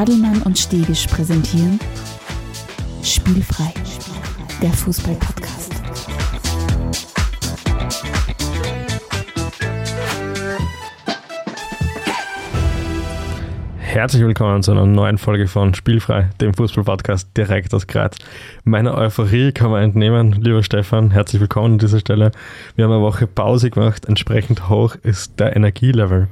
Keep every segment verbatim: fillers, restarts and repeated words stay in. Adelmann und Stegisch präsentieren Spielfrei, der Fußball-Podcast. Herzlich willkommen zu einer neuen Folge von Spielfrei, dem Fußball-Podcast direkt aus Graz. Meine Euphorie kann man entnehmen, lieber Stefan, herzlich willkommen an dieser Stelle. Wir haben eine Woche Pause gemacht, entsprechend hoch ist der Energielevel.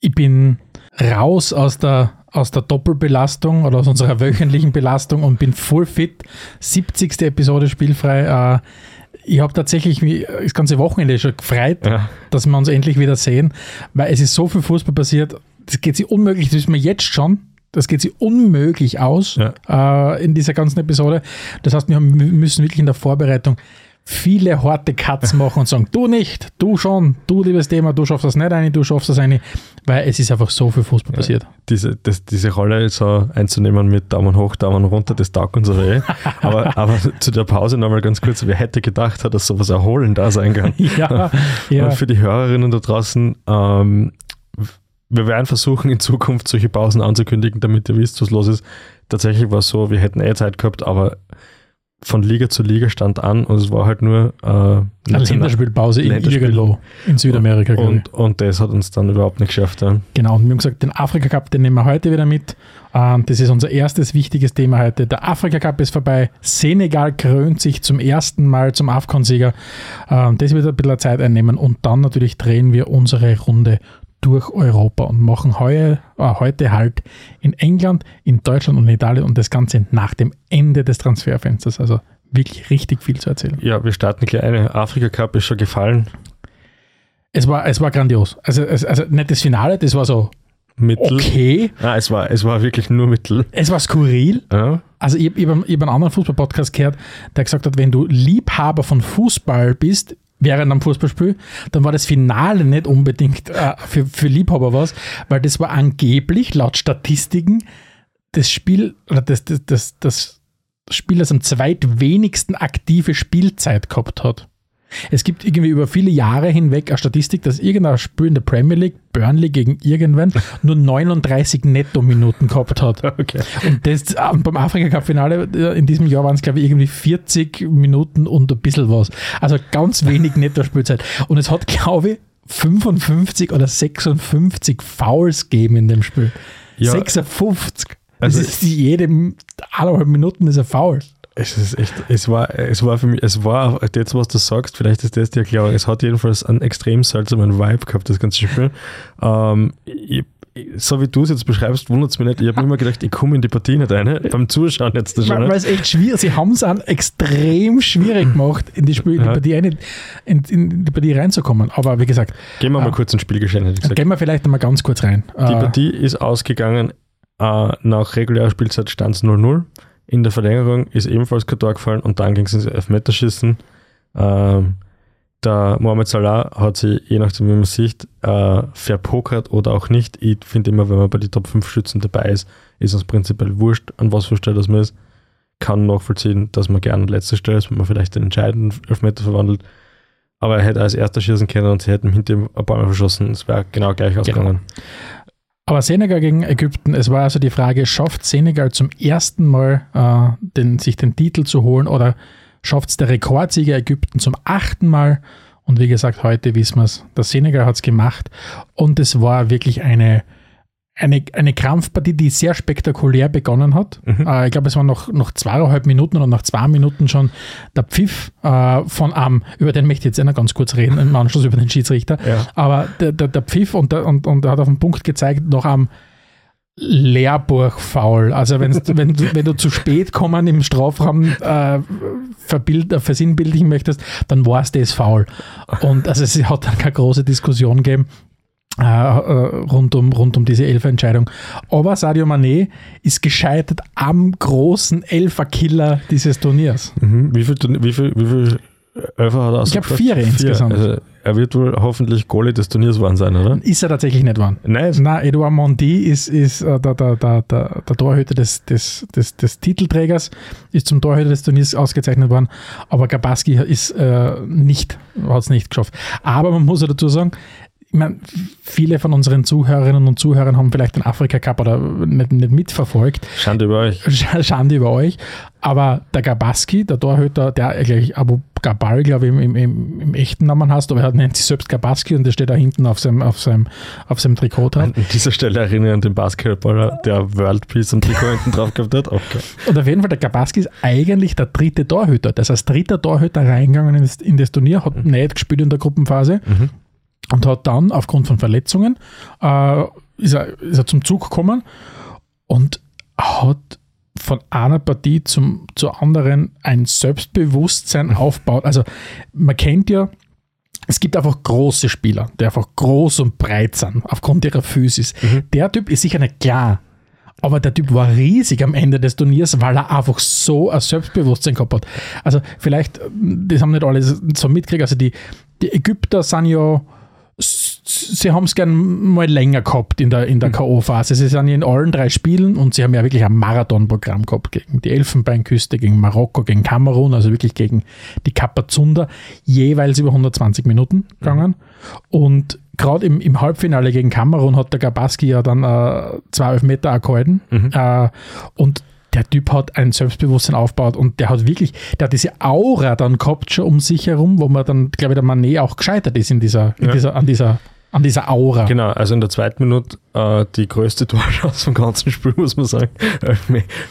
Ich bin raus aus der, aus der Doppelbelastung oder aus unserer wöchentlichen Belastung und bin voll fit. siebzigste Episode Spielfrei. Ich habe tatsächlich das ganze Wochenende schon gefreut, ja. dass wir uns endlich wieder sehen, weil es ist so viel Fußball passiert. Das geht sich unmöglich, das wissen wir jetzt schon, das geht sich unmöglich aus ja. äh, in dieser ganzen Episode. Das heißt, wir haben, müssen wirklich in der Vorbereitung viele harte Cuts machen und sagen, du nicht, du schon, du liebes Thema, du schaffst das nicht eine, du schaffst das eine, weil es ist einfach so viel Fußball ja. passiert. Diese, das, diese Rolle so einzunehmen mit Daumen hoch, Daumen runter, das taugt uns aber eh. aber, aber zu der Pause nochmal ganz kurz, wer hätte gedacht, dass sowas erholend da sein kann. ja, ja. Und für die Hörerinnen da draußen, ähm, wir werden versuchen, in Zukunft solche Pausen anzukündigen, damit ihr wisst, was los ist. Tatsächlich war es so, wir hätten eh Zeit gehabt, aber von Liga zu Liga stand an und es war halt nur äh, eine Länderspielpause in irgendwo in Südamerika. Und, und das hat uns dann überhaupt nicht geschafft. Ja. Genau, und wir haben gesagt, den Afrika Cup, den nehmen wir heute wieder mit. Ähm, das ist unser erstes wichtiges Thema heute. Der Afrika Cup ist vorbei. Senegal krönt sich zum ersten Mal zum Afcon-Sieger. Ähm, das wird ein bisschen Zeit einnehmen und dann natürlich drehen wir unsere Runde durch Europa und machen heu, äh, heute halt in England, in Deutschland und in Italien und das Ganze nach dem Ende des Transferfensters. Also wirklich richtig viel zu erzählen. Ja, wir starten gleich eine. Afrika Cup ist schon gefallen. Es war, es war grandios. Also, es, also nicht das Finale, das war so mittel. Okay. Ah, es, war, es war wirklich nur mittel. Es war skurril. Ja. Also ich, ich, ich habe einen anderen Fußball-Podcast gehört, der gesagt hat, wenn du Liebhaber von Fußball bist, während einem Fußballspiel, dann war das Finale nicht unbedingt äh, für, für Liebhaber was, weil das war angeblich laut Statistiken das Spiel, oder das, das, das, das Spiel, das am zweitwenigsten aktive Spielzeit gehabt hat. Es gibt irgendwie über viele Jahre hinweg eine Statistik, dass irgendein Spiel in der Premier League, Burnley gegen irgendwen, nur neununddreißig Netto-Minuten gehabt hat. Okay. Und das, beim Afrika-Cup-Finale in diesem Jahr waren es, glaube ich, irgendwie vierzig Minuten und ein bisschen was. Also ganz wenig Netto-Spielzeit. Und es hat, glaube ich, fünfundfünfzig oder sechsundfünfzig Fouls gegeben in dem Spiel. Ja, sechsundfünfzig. Also das ist jede eineinhalb Minuten ist ein Foul. Es ist echt, es war, es war für mich, es war, jetzt was du sagst, vielleicht ist das die Erklärung, es hat jedenfalls einen extrem seltsamen Vibe gehabt, das ganze Spiel. ähm, ich, so wie du es jetzt beschreibst, wundert es mich nicht. Ich habe immer gedacht, ich komme in die Partie nicht rein, beim Zuschauen jetzt. Das Weil es echt schwierig, sie haben es an extrem schwierig gemacht, in die, Spiel, in die Partie rein, in, in die Partie reinzukommen. Aber wie gesagt. Gehen wir mal äh, kurz ins Spielgeschehen, hätte ich gesagt. Gehen wir vielleicht mal ganz kurz rein. Die Partie äh, ist ausgegangen, äh, nach regulärer Spielzeit stand es null null. In der Verlängerung ist ebenfalls kein Tor gefallen und dann ging es ins Elfmeterschießen. Ähm, der Mohamed Salah hat sich, je nachdem wie man sieht, äh, verpokert oder auch nicht. Ich finde immer, wenn man bei den Top fünf Schützen dabei ist, ist uns prinzipiell wurscht, an was für Stelle das man ist. Kann nachvollziehen, dass man gerne an letzter Stelle ist, wenn man vielleicht den entscheidenden Elfmeter verwandelt. Aber er hätte als erster schießen können und sie hätten hinter ihm ein paar Mal verschossen. Es wäre genau gleich ausgegangen. Genau. Aber Senegal gegen Ägypten, es war also die Frage, schafft Senegal zum ersten Mal äh, den, sich den Titel zu holen oder schafft es der Rekordsieger Ägypten zum achten Mal? Und wie gesagt, heute wissen wir es, der Senegal hat es gemacht und es war wirklich eine, eine, eine Krampfpartie, die sehr spektakulär begonnen hat. Mhm. Äh, ich glaube, es waren noch, noch zweieinhalb Minuten oder nach zwei Minuten schon der Pfiff äh, von einem, über den möchte ich jetzt einer ganz kurz reden, im Anschluss über den Schiedsrichter, ja. aber der, der, der Pfiff und der, und, und der hat auf den Punkt gezeigt, noch am Lehrbuch-Foul. Also wenn, wenn, du, wenn du zu spät kommen im Strafraum äh, verbild, äh, versinnbildlichen möchtest, dann war es das Foul. Und also es hat dann keine große Diskussion gegeben. Uh, uh, rund um, rund um diese Elfer-Entscheidung. Aber Sadio Mané ist gescheitert am großen Elfer-Killer dieses Turniers. Mhm. Wie viel, wie viel, wie viel Elfer hat er? Ich glaube vier, vier insgesamt. Also, er wird wohl hoffentlich Goalie des Turniers waren sein, oder? Ist er tatsächlich nicht waren. Nein. Nein, Edouard Mendy ist, ist äh, der, der, der, der, der Torhüter des, des, des, des Titelträgers, ist zum Torhüter des Turniers ausgezeichnet worden, aber Gabaski ist äh, nicht, hat es nicht geschafft. Aber man muss ja dazu sagen, meine, viele von unseren Zuhörerinnen und Zuhörern haben vielleicht den Afrika-Cup oder nicht, nicht mitverfolgt. Schande über euch. Schande über euch. Aber der Gabaski, der Torhüter, der gleich Abu Gabal, glaube ich, im, im, im, im echten Namen heißt, aber er nennt sich selbst Gabaski und der steht da hinten auf seinem, auf seinem, auf seinem Trikot dran. An dieser Stelle erinnere ich an den Basketballer, der World Peace am Trikot hinten drauf gehabt hat. Okay. Und auf jeden Fall, der Gabaski ist eigentlich der dritte Torhüter. Das heißt, dritter Torhüter reingegangen in das, in das Turnier, hat mhm. nicht gespielt in der Gruppenphase. Mhm. Und hat dann aufgrund von Verletzungen äh, ist, er, ist er zum Zug gekommen und hat von einer Partie zum, zur anderen ein Selbstbewusstsein aufgebaut. Also man kennt ja, es gibt einfach große Spieler, die einfach groß und breit sind, aufgrund ihrer Physis. Mhm. Der Typ ist sicher nicht klar, aber der Typ war riesig am Ende des Turniers, weil er einfach so ein Selbstbewusstsein gehabt hat. Also vielleicht, das haben nicht alle so mitgekriegt, also die, die Ägypter sind ja sie haben es gern mal länger gehabt in der, in der K O-Phase. Sie sind in allen drei Spielen und sie haben ja wirklich ein Marathonprogramm gehabt gegen die Elfenbeinküste, gegen Marokko, gegen Kamerun, also wirklich gegen die Kapazunder, jeweils über hundertzwanzig Minuten gegangen. Und gerade im, im Halbfinale gegen Kamerun hat der Gabaski ja dann äh, zwei Elfmeter auch gehalten. Mhm. Äh, und der Typ hat ein Selbstbewusstsein aufgebaut und der hat wirklich, der hat diese Aura dann gehabt schon um sich herum, wo man dann, glaube ich, der Mané auch gescheitert ist in dieser, in ja. dieser, an, dieser, an dieser Aura. Genau, also in der zweiten Minute äh, die größte Torchance vom ganzen Spiel, muss man sagen.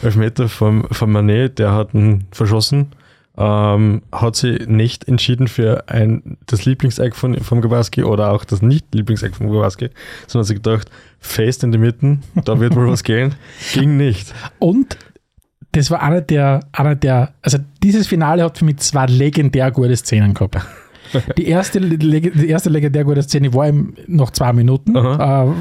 Elfmeter vom, vom Mané, der hat ihn verschossen, ähm, hat sich nicht entschieden für ein, das Lieblingseck von, vom Gabaski oder auch das Nicht-Lieblingseck vom Gabaski, sondern hat sich gedacht, fest in die Mitte, da wird wohl was gehen. Ging nicht. Und das war einer der, einer der, also dieses Finale hat für mich zwei legendär gute Szenen gehabt. Die erste, die erste legendär gute Szene war eben noch zwei Minuten, äh,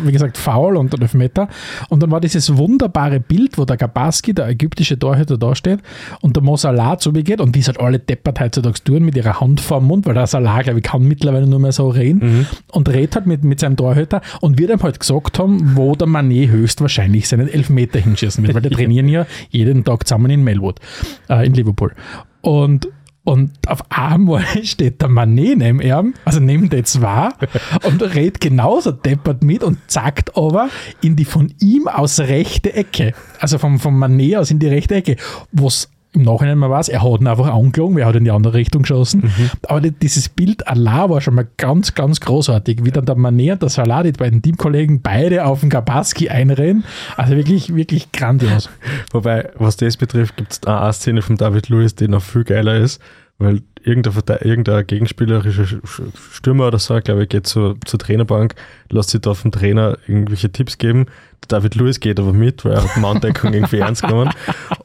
wie gesagt, Foul und Elfmeter. Und dann war dieses wunderbare Bild, wo der Gabaski, der ägyptische Torhüter, da steht und der Mo Salah zu mir geht und die sind alle deppert heutzutage durch mit ihrer Hand vorm Mund, weil der Salah, glaube ich, kann mittlerweile nur mehr so reden mhm. und redet halt mit, mit seinem Torhüter und wird ihm halt gesagt haben, wo der Mané höchstwahrscheinlich seinen Elfmeter hinschießen wird, weil die trainieren ja jeden Tag zusammen in Melwood, äh, in Liverpool. Und Und auf einmal steht der Mané neben ihm, also neben der zwei, und redet genauso deppert mit und zeigt aber in die von ihm aus rechte Ecke, also vom, vom Mané aus in die rechte Ecke, was im Nachhinein mal weiß, er hat ihn einfach angelogen, er hat in die andere Richtung geschossen, mhm. aber dieses Bild Allah war schon mal ganz, ganz großartig, wie dann der Mané und der Salah, die beiden Teamkollegen, beide auf den Gabaski einrennen, also wirklich, wirklich grandios. Wobei, was das betrifft, gibt es eine Szene von David Luiz, die noch viel geiler ist, weil irgendein, irgendein gegenspielerischer Stürmer oder so, glaube ich, geht zur, zur Trainerbank, lässt sich da vom Trainer irgendwelche Tipps geben. David Luiz geht aber mit, weil er hat die Manndeckung irgendwie ernst genommen.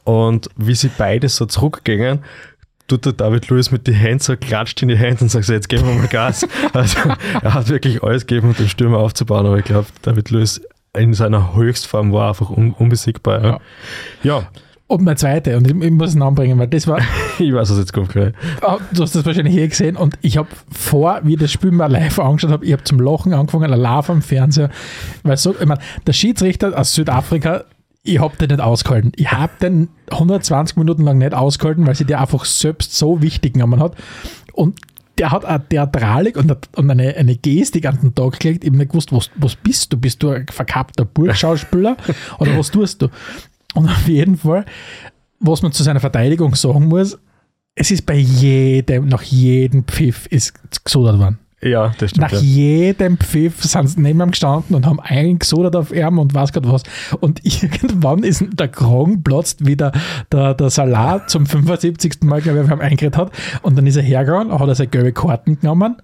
Und wie sie beide so zurückgingen, tut der David Luiz mit den Händen so, klatscht in die Hände und sagt so, jetzt geben wir mal Gas. Also er hat wirklich alles gegeben, um den Stürmer aufzubauen, aber ich glaube, David Luiz in seiner Höchstform war einfach un- unbesiegbar. Ja. ja. Und meine zweite, und ich, ich muss es anbringen, weil das war... ich weiß, was jetzt kommt. Gell. Du hast das wahrscheinlich hier gesehen und ich habe vor, wie ich das Spiel mal live angeschaut habe, ich habe zum Lachen angefangen, live am Fernseher, weil so, ich meine, der Schiedsrichter aus Südafrika, ich habe den nicht ausgehalten. Ich habe den hundertzwanzig Minuten lang nicht ausgehalten, weil sie der einfach selbst so wichtig genommen hat und der hat eine Theatralik und eine, eine Gestik an den Tag gelegt. Ich habe nicht gewusst, was, was bist du? Bist du ein verkappter Burgschauspieler oder was tust du? Und auf jeden Fall, was man zu seiner Verteidigung sagen muss, es ist bei jedem, nach jedem Pfiff ist gesudert worden. Ja, das stimmt. Nach ja. jedem Pfiff sind sie neben ihm gestanden und haben einen gesudert auf ihm und weiß Gott was. Und irgendwann ist der Kragen platzt, wie der, der, der Salah zum fünfundsiebzigsten Mal, glaube ich, auf ihm eingeredet hat. Und dann ist er hergegangen, hat er seine gelbe Karten genommen.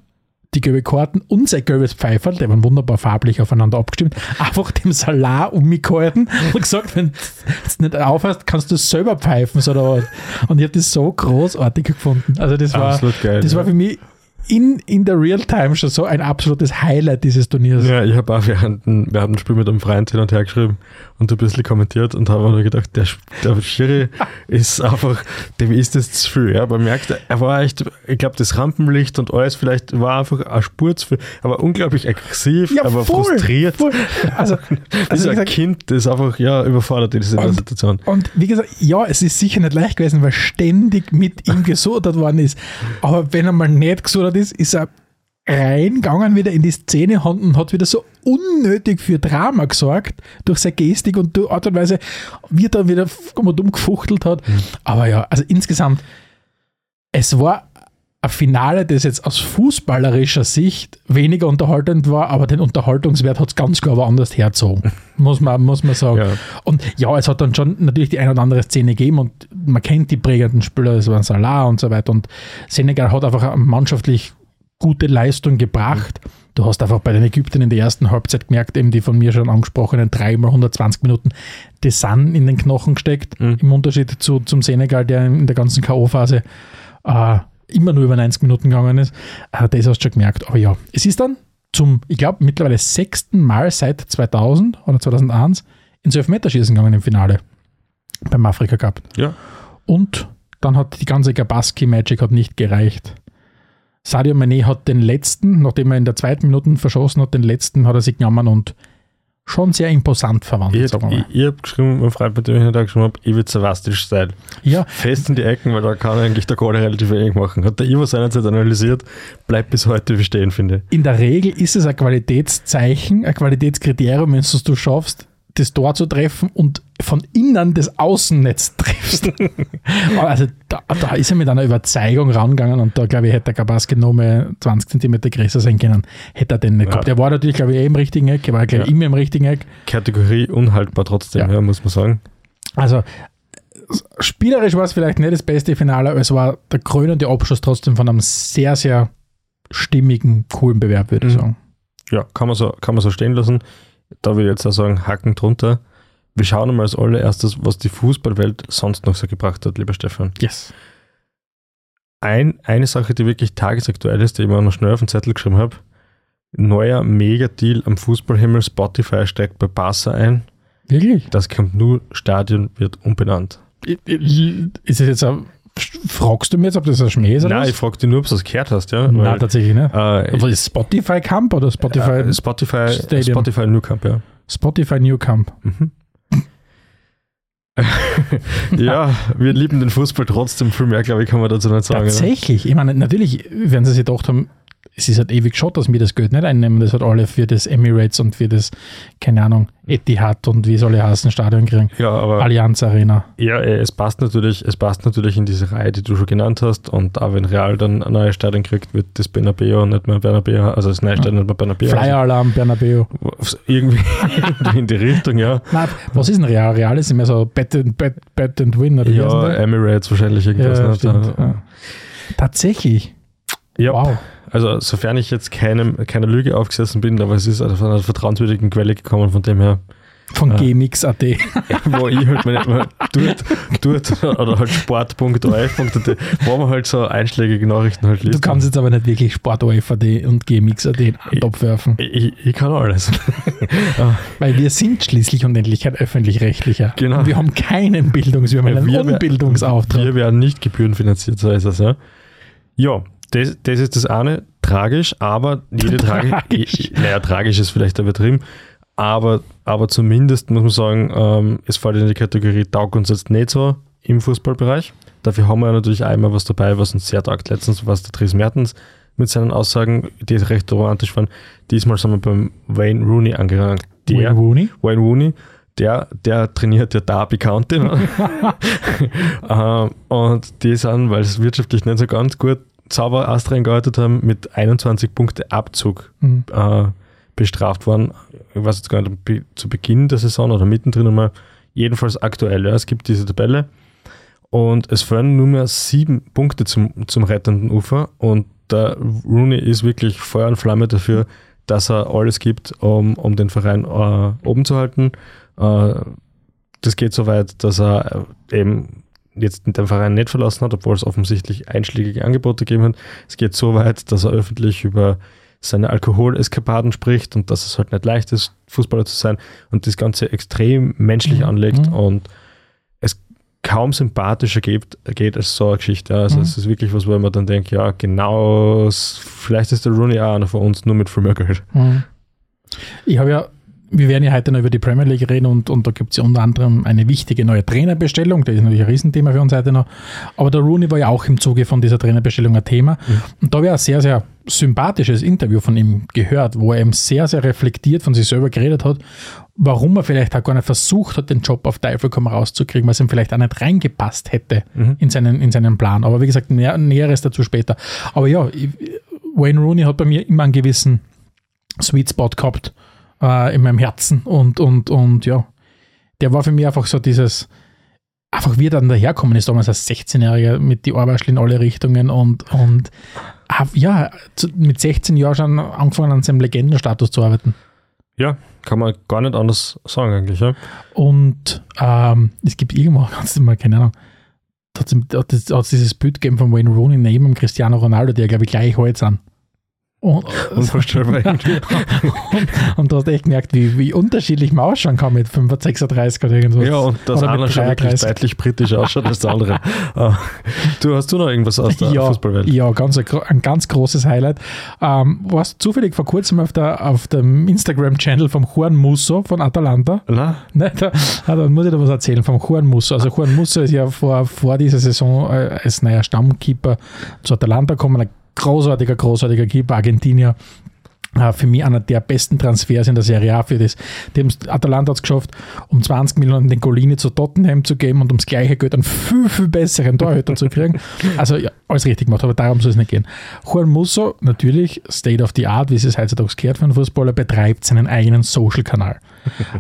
Die gelbe Karten und sein gelbes Pfeiferl, die waren wunderbar farblich aufeinander abgestimmt, einfach dem Salah umgehalten und gesagt, wenn du nicht aufhörst, kannst du selber pfeifen. So da. Und ich habe das so großartig gefunden. Also das war, absolut geil, das ja. war für mich in, in der Real-Time schon so ein absolutes Highlight dieses Turniers. Ja, ich habe auch während dem Spiel mit einem Freund hin und her geschrieben und ein bisschen kommentiert und habe mir gedacht, der, der Schiri ist einfach, dem ist das zu viel. Ja, man merkt, er war echt, ich glaube, das Rampenlicht und alles vielleicht war einfach ein Spur zu viel, aber unglaublich aggressiv, ja, aber voll, frustriert. Voll. Also, das also ist ein gesagt, Kind, das einfach ja, überfordert in dieser und, Situation. Und wie gesagt, ja, es ist sicher nicht leicht gewesen, weil ständig mit ihm gesudert worden ist, aber wenn er mal nicht gesudert ist, ist er reingegangen wieder in die Szene und hat wieder so unnötig für Drama gesorgt durch seine Gestik und die Art und Weise, wie er dann wieder dumm gefuchtelt hat. Mhm. Aber ja, also insgesamt, es war ein Finale, das jetzt aus fußballerischer Sicht weniger unterhaltend war, aber den Unterhaltungswert hat es ganz klar woanders hergezogen, muss man, muss man sagen. Ja. Und ja, es hat dann schon natürlich die ein oder andere Szene gegeben und man kennt die prägenden Spieler, das waren Salah und so weiter, und Senegal hat einfach mannschaftlich gute Leistung gebracht. Mhm. Du hast einfach bei den Ägyptern in der ersten Halbzeit gemerkt, eben die von mir schon angesprochenen drei mal hundertzwanzig Minuten, das sind in den Knochen gesteckt, mhm. im Unterschied zu, zum Senegal, der in der ganzen K O-Phase äh, immer nur über neunzig Minuten gegangen ist. Das hast du schon gemerkt. Aber ja, es ist dann zum, ich glaube, mittlerweile sechsten Mal seit zweitausend oder zweitausendeins ins Elfmeterschießen gegangen im Finale beim Afrika Cup. Ja. Und dann hat die ganze Gabaski-Magic hat nicht gereicht. Sadio Mané hat den letzten, nachdem er in der zweiten Minute verschossen hat, den letzten hat er sich genommen und schon sehr imposant verwandelt. Ich, ich, ich habe geschrieben, mein Freund, bei dem ich nicht geschrieben habe, ich will zervastisch sein. Ja. Fest in die Ecken, weil da kann eigentlich der Goal relativ wenig machen. Hat der Ivo seinerzeit analysiert, bleibt bis heute bestehen, finde ich. In der Regel ist es ein Qualitätszeichen, ein Qualitätskriterium, wenn du es schaffst, das Tor zu treffen und von innen das Außennetz triffst. Also da, da ist er mit einer Überzeugung rangegangen und da, glaube ich, hätte der Gabaski noch mehr zwanzig Zentimeter größer sein können. Hätte er den nicht ja. gehabt. Der war natürlich, glaube ich, eh im richtigen Eck. Er war, glaube ich, ja. immer im richtigen Eck. Kategorie unhaltbar trotzdem, ja. Ja, muss man sagen. Also spielerisch war es vielleicht nicht das beste Finale, aber es war der krönende Abschluss trotzdem von einem sehr, sehr stimmigen, coolen Bewerb, würde ich mhm. sagen. Ja, kann man so, kann man so stehen lassen. Da würde ich jetzt auch sagen, Haken drunter. Wir schauen mal als allererstes, was die Fußballwelt sonst noch so gebracht hat, lieber Stefan. Yes. Ein, eine Sache, die wirklich tagesaktuell ist, die ich mir noch schnell auf den Zettel geschrieben habe. Neuer Mega-Deal am Fußballhimmel. Spotify steigt bei Barca ein. Wirklich? Das Camp Nou-Stadion wird umbenannt. Ist es jetzt ein... Fragst du mir jetzt, ob das ein Schmäh ist? Oder nein, was? Ich frage dich nur, ob du das gehört hast. Ja? Nein, weil, tatsächlich nicht. Äh, aber ist Spotify Camp oder Spotify äh, Spotify, Spotify New Camp, ja. Spotify New Camp. Mhm. Ja, wir lieben den Fußball trotzdem viel mehr, glaube ich, kann man dazu nicht sagen. Tatsächlich. Ja? Ich meine, natürlich, wenn sie sich gedacht haben, es ist halt ewig schott, dass wir das Geld nicht einnehmen. Das hat alle für das Emirates und für das, keine Ahnung, Etihad und wie es alle heißen, Stadion kriegen. Ja, aber Allianz Arena. Ja, es passt natürlich, es passt natürlich in diese Reihe, die du schon genannt hast. Und auch wenn Real dann ein neues Stadion kriegt, wird das Bernabéu nicht mehr Bernabéu, also das neue Stadion ja. nicht mehr Bernabéu. Flyer-Alarm Bernabéu. Irgendwie in die Richtung, ja. Nein, was ist ein Real? Real ist immer so Bet and, bet, bet and Win. Oder ja, Emirates wahrscheinlich irgendwas. Ja, stimmt, ja. Tatsächlich? Ja. Wow. Also sofern ich jetzt keinem, keiner Lüge aufgesessen bin, aber es ist also von einer vertrauenswürdigen Quelle gekommen, von dem her. Von äh, gmx punkt at. Wo ich halt meine, dort, dort oder halt sport punkt o f punkt at, wo man halt so einschlägige Nachrichten halt liest. Du kannst jetzt aber nicht wirklich sport punkt o f punkt at und gmx punkt at in den Topf werfen. Ich, ich, ich kann alles. Weil wir sind schließlich und Endlichkeit öffentlich-rechtlicher. Genau. Und wir haben keinen Bildungs-, wir haben einen wir Unbildungsauftrag. Wir werden nicht gebührenfinanziert, so ist das, ja. Ja. Das, das ist das eine, tragisch, aber jede tragisch. Naja, tragisch ist vielleicht übertrieben, aber, aber zumindest muss man sagen, ähm, es fällt in die Kategorie, taugt uns jetzt nicht so im Fußballbereich. Dafür haben wir natürlich einmal was dabei, was uns sehr taugt. Letztens war es der Dries Mertens mit seinen Aussagen, die recht romantisch waren. Diesmal sind wir beim Wayne Rooney angerannt. Der, Wayne Rooney? Wayne Rooney. Der, der trainiert ja Derby County. Ne? ähm, und die sind, weil es wirtschaftlich nicht so ganz gut sauber Astrein gehalten haben, mit einundzwanzig Punkte Abzug mhm. äh, bestraft worden. Ich weiß jetzt gar nicht, zu Beginn der Saison oder mittendrin einmal. Jedenfalls aktuell. Ja. Es gibt diese Tabelle und es fehlen nur mehr sieben Punkte zum, zum rettenden Ufer und der Rooney ist wirklich Feuer und Flamme dafür, dass er alles gibt, um, um den Verein äh, oben zu halten. Äh, das geht so weit, dass er eben jetzt den Verein nicht verlassen hat, obwohl es offensichtlich einschlägige Angebote gegeben hat. Es geht so weit, dass er öffentlich über seine Alkoholeskapaden spricht und dass es halt nicht leicht ist, Fußballer zu sein und das Ganze extrem menschlich mhm. anlegt und es kaum sympathischer geht, geht als so eine Geschichte. Also mhm. es ist wirklich was, wo man dann denkt, ja genau, vielleicht ist der Rooney auch einer von uns, nur mit viel mehr Geld. Mhm. Ich habe ja Wir werden ja heute noch über die Premier League reden und, und da gibt es ja unter anderem eine wichtige neue Trainerbestellung, das ist natürlich ein Riesenthema für uns heute noch, aber der Rooney war ja auch im Zuge von dieser Trainerbestellung ein Thema mhm. und da habe ich auch sehr, sehr sympathisches Interview von ihm gehört, wo er eben sehr, sehr reflektiert von sich selber geredet hat, warum er vielleicht auch gar nicht versucht hat, den Job auf Teufel komm rauszukriegen, weil es ihm vielleicht auch nicht reingepasst hätte mhm. in seinen, in seinen Plan. Aber wie gesagt, Näher, Näheres dazu später. Aber ja, Wayne Rooney hat bei mir immer einen gewissen Sweet Spot gehabt äh, in meinem Herzen und, und, und ja, der war für mich einfach so dieses, einfach wie er dann daherkommen ist, damals als sechzehnjähriger mit die Ohrwaschel in alle Richtungen und, und ja, mit sechzehn Jahren schon angefangen an seinem Legendenstatus zu arbeiten. Ja, kann man gar nicht anders sagen eigentlich. Ja. Und ähm, es gibt irgendwann, kannst du mal, keine Ahnung, hat es dieses Bild gegeben von Wayne Rooney neben dem Cristiano Ronaldo, der glaube ich gleich alt sind. Und, Unvorstellbar. und, und du hast echt gemerkt, wie, wie unterschiedlich man ausschauen kann mit fünfundsechzig oder irgendwas. Ja, und das eine schon wirklich deutlich britisch ausschaut als das andere. Du, hast du noch irgendwas aus der ja, Fußballwelt? Ja, ganz, ein ganz großes Highlight. Ähm, warst du zufällig vor kurzem auf, der, auf dem Instagram-Channel vom Juan Musso von Atalanta? Nein. Nein, da, dann muss ich dir was erzählen vom Juan Musso. Also Juan Musso ist ja vor, vor dieser Saison als neuer Stammkeeper zu Atalanta gekommen. Großartiger, großartiger Keeper, Argentinier. Für mich einer der besten Transfers in der Serie A für das. Dem Atalanta hat es geschafft, um zwanzig Millionen den Golini zu Tottenham zu geben und ums gleiche Geld einen viel, viel besseren Torhüter zu kriegen. Also ja, alles richtig gemacht, aber darum soll es nicht gehen. Juan Musso, natürlich State of the Art, wie es es heutzutage gehört für einen Fußballer, betreibt seinen eigenen Social-Kanal.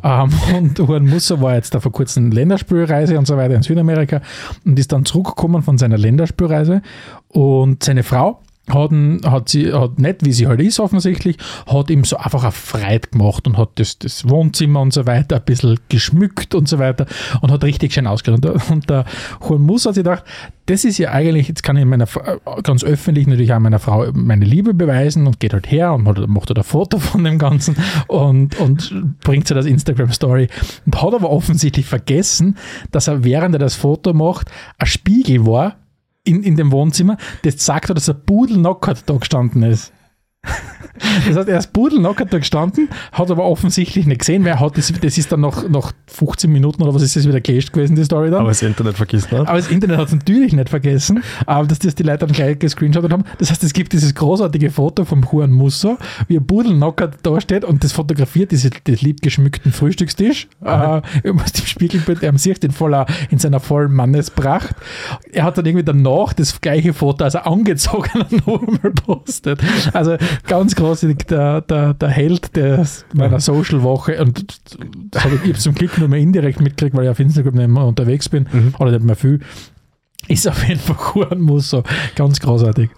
um, und Juan Musso war jetzt da vor kurzem Länderspielreise und so weiter in Südamerika und ist dann zurückgekommen von seiner Länderspielreise und seine Frau Hat, hat sie, hat nicht, wie sie halt ist offensichtlich, hat ihm so einfach eine Freude gemacht und hat das, das Wohnzimmer und so weiter ein bisschen geschmückt und so weiter und hat richtig schön ausgeschaut. Und der Juan Musso hat sich gedacht, das ist ja eigentlich, jetzt kann ich meiner ganz öffentlich natürlich auch meiner Frau meine Liebe beweisen und geht halt her und macht halt ein Foto von dem Ganzen und, und bringt sie das Instagram-Story. Und hat aber offensichtlich vergessen, dass er, während er das Foto macht, ein Spiegel war, In, in dem Wohnzimmer, das sagt, dass er pudelnackert da gestanden ist. Das heißt, er ist pudelnackert da gestanden, hat aber offensichtlich nicht gesehen, weil er hat das, das ist dann noch, noch fünfzehn Minuten oder was ist das wieder gelöscht gewesen, die Story dann. Aber das Internet vergisst nicht. Aber das Internet hat es natürlich nicht vergessen, aber dass das die Leute dann gleich gescreenshottet haben. Das heißt, es gibt dieses großartige Foto vom Juan Musso, wie er pudelnackert da steht und das fotografiert, diesen liebgeschmückten Frühstückstisch, äh, was dem Spiegelbild, er sieht den voller, in seiner vollen Mannespracht. Er hat dann irgendwie danach das gleiche Foto, also angezogen, nochmal postet. Also ganz groß der, der, der Held des, meiner Social-Woche und das habe ich, ich habe zum Glück nur mehr indirekt mitgekriegt, weil ich auf Instagram nicht mehr unterwegs bin mhm. oder nicht mehr viel, ist auf jeden Fall Juan Musso. Ganz großartig.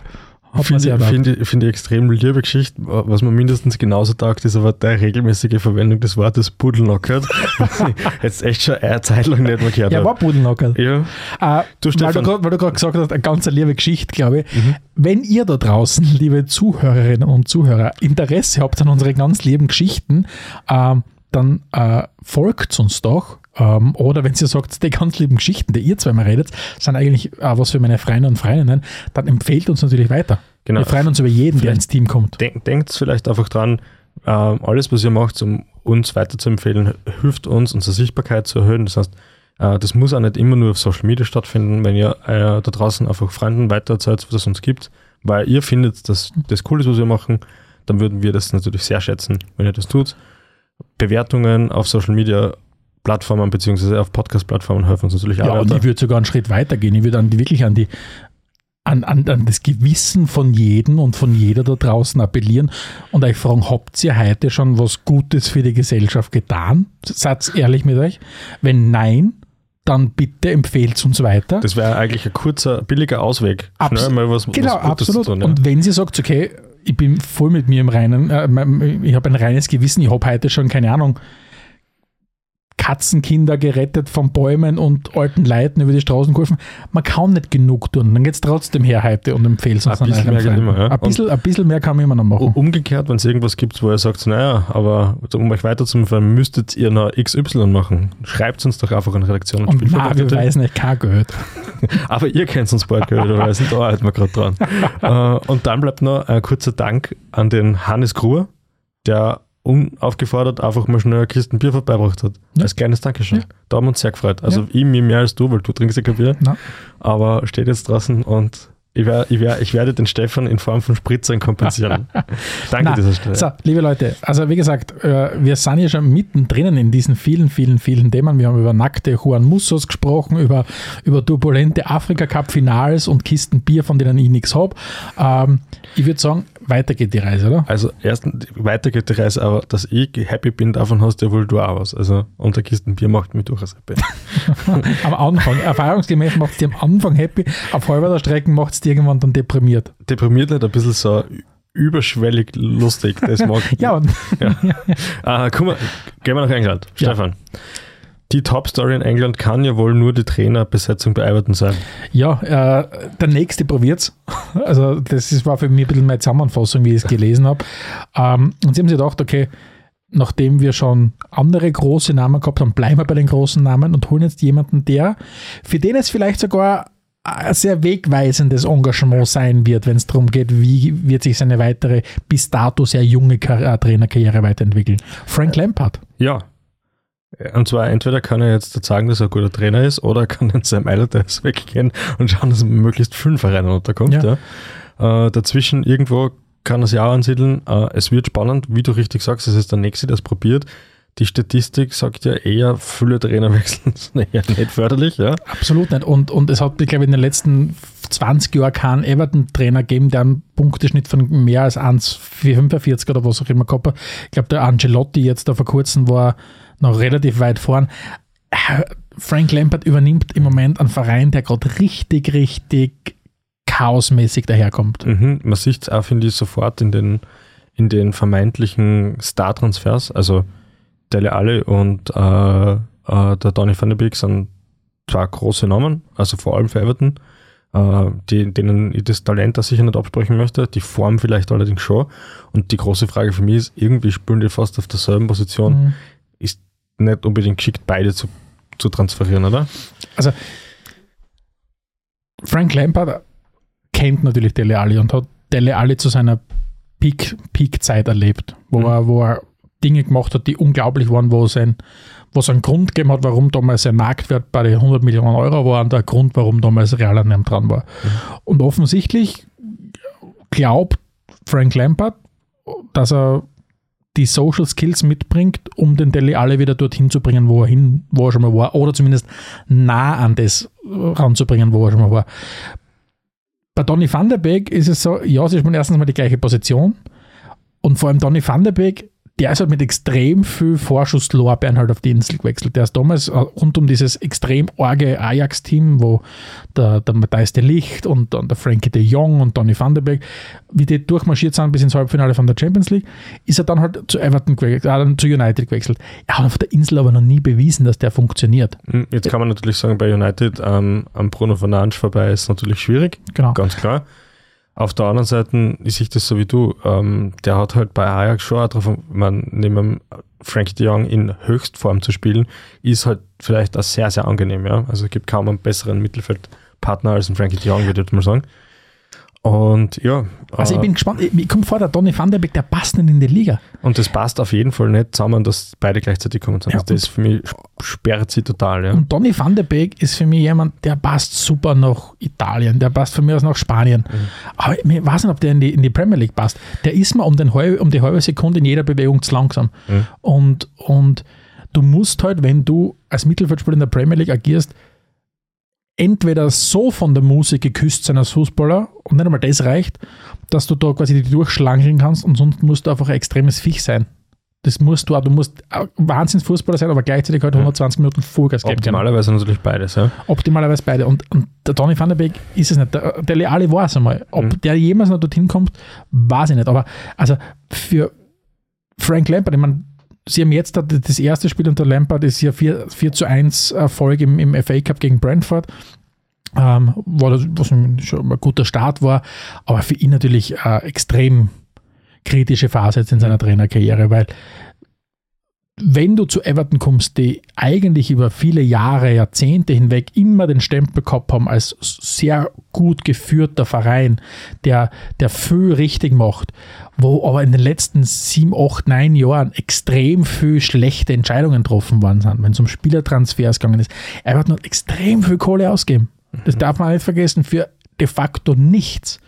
Finde ich, find ich, find ich extrem liebe Geschichte, was man mindestens genauso taugt, ist aber die regelmäßige Verwendung des Wortes Pudelnackert. Jetzt echt schon eine Zeit lang nicht mehr gehört. Ja, war Pudelnackert. Ja. Äh, du, weil du gerade gesagt hast, eine ganz liebe Geschichte, glaube ich. Mhm. Wenn ihr da draußen, liebe Zuhörerinnen und Zuhörer, Interesse habt an unsere ganz lieben Geschichten, äh, dann äh, folgt uns doch. Um, oder wenn ihr sagt, die ganz lieben Geschichten, die ihr zweimal redet, sind eigentlich auch was für meine Freunde und Freundinnen, dann empfehlt uns natürlich weiter. Genau. Wir freuen uns über jeden, vielleicht der ins Team kommt. Denk, denkt vielleicht einfach dran, alles, was ihr macht, um uns weiter zu empfehlen, hilft uns, unsere Sichtbarkeit zu erhöhen. Das heißt, das muss auch nicht immer nur auf Social Media stattfinden, wenn ihr da draußen einfach Freunden weitererzählt, was es uns gibt, weil ihr findet, dass das cool ist, was wir machen, dann würden wir das natürlich sehr schätzen, wenn ihr das tut. Bewertungen auf Social Media Plattformen beziehungsweise auf Podcast-Plattformen helfen uns natürlich auch. Ja, und ich würde sogar einen Schritt weiter gehen. Ich würde an die, wirklich an, die, an, an, an das Gewissen von jedem und von jeder da draußen appellieren und euch fragen, habt ihr heute schon was Gutes für die Gesellschaft getan? Seid ehrlich mit euch. Wenn nein, dann bitte empfehlt uns weiter. Das wäre eigentlich ein kurzer, billiger Ausweg. Abs- Schnell mal was, genau, was Gutes absolut zu tun. Ja. Und wenn sie sagt, okay, ich bin voll mit mir im Reinen, äh, ich habe ein reines Gewissen, ich habe heute schon, keine Ahnung, Katzenkinder gerettet von Bäumen und alten Leuten über die Straßen geholfen. Man kann nicht genug tun. Dann geht es trotzdem her heute und empfehlt es uns dann einfach. Ja. Ein, bisschen, ein bisschen mehr kann man immer noch machen. Umgekehrt, wenn es irgendwas gibt, wo ihr sagt, naja, aber um euch weiterzumachen, müsstet ihr noch X Y machen. Schreibt uns doch einfach in Redaktion. Und, und nein, wir weisen euch kein Geld. Aber ihr könnt uns bald Geld weisen, da halten wir gerade dran. Und dann bleibt noch ein kurzer Dank an den Hannes Gruer, der unaufgefordert einfach mal schnell eine Kiste Bier vorbeigebracht hat. Ja. Als kleines Dankeschön. Ja. Da haben wir uns sehr gefreut. Also ja. Ich, mir mehr als du, weil du trinkst ja kein Bier. Nein. Aber steht jetzt draußen und Ich, wär, ich, wär, ich werde den Stefan in Form von Spritzern kompensieren. Danke, dieser Stelle. So, liebe Leute, also wie gesagt, wir sind ja schon mittendrin in diesen vielen, vielen, vielen Themen. Wir haben über nackte Juan Mussos gesprochen, über, über turbulente Afrika-Cup-Finals und Kisten Bier, von denen ich nichts habe. Ähm, ich würde sagen, weiter geht die Reise, oder? Also erstens, weiter geht die Reise, aber dass ich happy bin, davon hast du ja wohl du auch was. Also unter Kisten Bier macht mich durchaus happy. Am Anfang, erfahrungsgemäß macht es dir am Anfang happy, auf halber der Strecke macht es dir irgendwann dann deprimiert. Deprimiert nicht, ein bisschen so überschwellig lustig, das mag ich. Ja, ja. ja. Uh, guck mal, gehen wir nach England. Ja. Stefan, die Top-Story in England kann ja wohl nur die Trainerbesetzung bei Everton sein. Ja, äh, der Nächste probiert's. Also das ist, war für mich ein bisschen meine Zusammenfassung, wie ich es gelesen habe. Ähm, und sie haben sich gedacht, okay, nachdem wir schon andere große Namen gehabt haben, bleiben wir bei den großen Namen und holen jetzt jemanden, der, für den es vielleicht sogar ein sehr wegweisendes Engagement sein wird, wenn es darum geht, wie wird sich seine weitere, bis dato sehr junge Kar- Trainerkarriere weiterentwickeln. Frank Lampard. Ja. Und zwar entweder kann er jetzt sagen, dass er ein guter Trainer ist, oder er kann in seinem Eilerteils weggehen und schauen, dass er möglichst fünf Vereinen unterkommt. Ja. Ja. Äh, dazwischen irgendwo kann er sich auch ansiedeln. Äh, es wird spannend, wie du richtig sagst, es ist der Nächste, der es probiert. Die Statistik sagt ja eher, viele Trainerwechsel sind eher nicht förderlich. Ja? Absolut nicht. Und, und es hat, glaube ich, in den letzten zwanzig Jahren keinen Everton-Trainer gegeben, der einen Punkteschnitt von mehr als eins Komma fünfundvierzig oder was auch immer gehabt hat. Ich glaube, der Ancelotti jetzt da vor kurzem war noch relativ weit vorn. Frank Lampard übernimmt im Moment einen Verein, der gerade richtig, richtig chaosmäßig daherkommt. Mhm. Man sieht es auch, finde ich, sofort in den, in den vermeintlichen Star-Transfers. Also Dele Alli und äh, äh, der Donny van de Beek sind zwei große Namen, also vor allem für Everton, äh, die, denen ich das Talent da sicher nicht absprechen möchte, die Form vielleicht allerdings schon. Und die große Frage für mich ist, irgendwie spielen die fast auf derselben Position. Mhm. Ist nicht unbedingt geschickt, beide zu, zu transferieren, oder? Also Frank Lampard kennt natürlich Dele Alli und hat Dele Alli zu seiner Peak, Peak-Zeit erlebt, wo mhm. er, wo er Dinge gemacht hat, die unglaublich waren, wo es einen, wo es einen Grund gegeben hat, warum damals ein Marktwert bei den hundert Millionen Euro war und der Grund, warum damals Real an ihm dran war. Mhm. Und offensichtlich glaubt Frank Lampard, dass er die Social Skills mitbringt, um den Dele Alli wieder dorthin zu bringen, wo er hin, wo er schon mal war, oder zumindest nah an das ranzubringen, wo er schon mal war. Bei Donny van de Beek ist es so, ja, sie spielen erstens mal die gleiche Position und vor allem Donny van de Beek, der ist halt mit extrem viel Vorschusslorbeeren halt auf die Insel gewechselt. Der ist damals rund um dieses extrem arge Ajax-Team, wo der, der Matthijs de Ligt und, und der Frenkie de Jong und Donny van de Beek, wie die durchmarschiert sind bis ins Halbfinale von der Champions League, ist er dann halt zu Everton gewechselt, äh, zu United gewechselt. Er hat auf der Insel aber noch nie bewiesen, dass der funktioniert. Jetzt kann man natürlich sagen, bei United ähm, am Bruno Fernandes vorbei ist natürlich schwierig, genau. Ganz klar. Auf der anderen Seite sehe ich das so wie du. Ähm, der hat halt bei Ajax schon auch drauf, man, neben Frenkie de Jong in Höchstform zu spielen, ist halt vielleicht auch sehr, sehr angenehm. Ja? Also es gibt kaum einen besseren Mittelfeldpartner als einen Frenkie de Jong, würde ich mal sagen. Und ja. Also ich bin gespannt, ich komme vor, der Donny van de Beek, der passt nicht in die Liga. Und das passt auf jeden Fall nicht zusammen, dass beide gleichzeitig kommen. Ja, das für mich sperrt sie total. Ja. Und Donny van de Beek ist für mich jemand, der passt super nach Italien, der passt von mir aus nach Spanien. Mhm. Aber ich weiß nicht, ob der in die, in die Premier League passt. Der ist mir um, den halbe, um die halbe Sekunde in jeder Bewegung zu langsam. Mhm. Und, und du musst halt, wenn du als Mittelfeldspieler in der Premier League agierst, entweder so von der Musik geküsst sein als Fußballer und nicht einmal das reicht, dass du da quasi die durchschlangeln kannst und sonst musst du einfach ein extremes Viech sein. Das musst du auch. Du musst Wahnsinnsfußballer sein, aber gleichzeitig halt hundertzwanzig Minuten Vollgas geben. Optimalerweise können. Natürlich beides. Ja? Optimalerweise beide. Und, und der Donny van de Beek ist es nicht. Der Dele Alli war es einmal. Ob mhm. der jemals noch dorthin kommt, weiß ich nicht. Aber also für Frank Lampard, ich meine, sie haben jetzt das erste Spiel unter Lampard, ist hier vier zu eins Erfolg im, im F A Cup gegen Brentford, ähm, war das, was schon ein guter Start war, aber für ihn natürlich eine extrem kritische Phase jetzt in seiner Trainerkarriere, weil wenn du zu Everton kommst, die eigentlich über viele Jahre, Jahrzehnte hinweg immer den Stempel gehabt haben als sehr gut geführter Verein, der, der viel richtig macht, wo aber in den letzten sieben, acht, neun Jahren extrem viel schlechte Entscheidungen getroffen worden sind, wenn es um Spielertransfers gegangen ist. Everton hat extrem viel Kohle ausgegeben. Das darf man nicht vergessen. Für de facto nichts.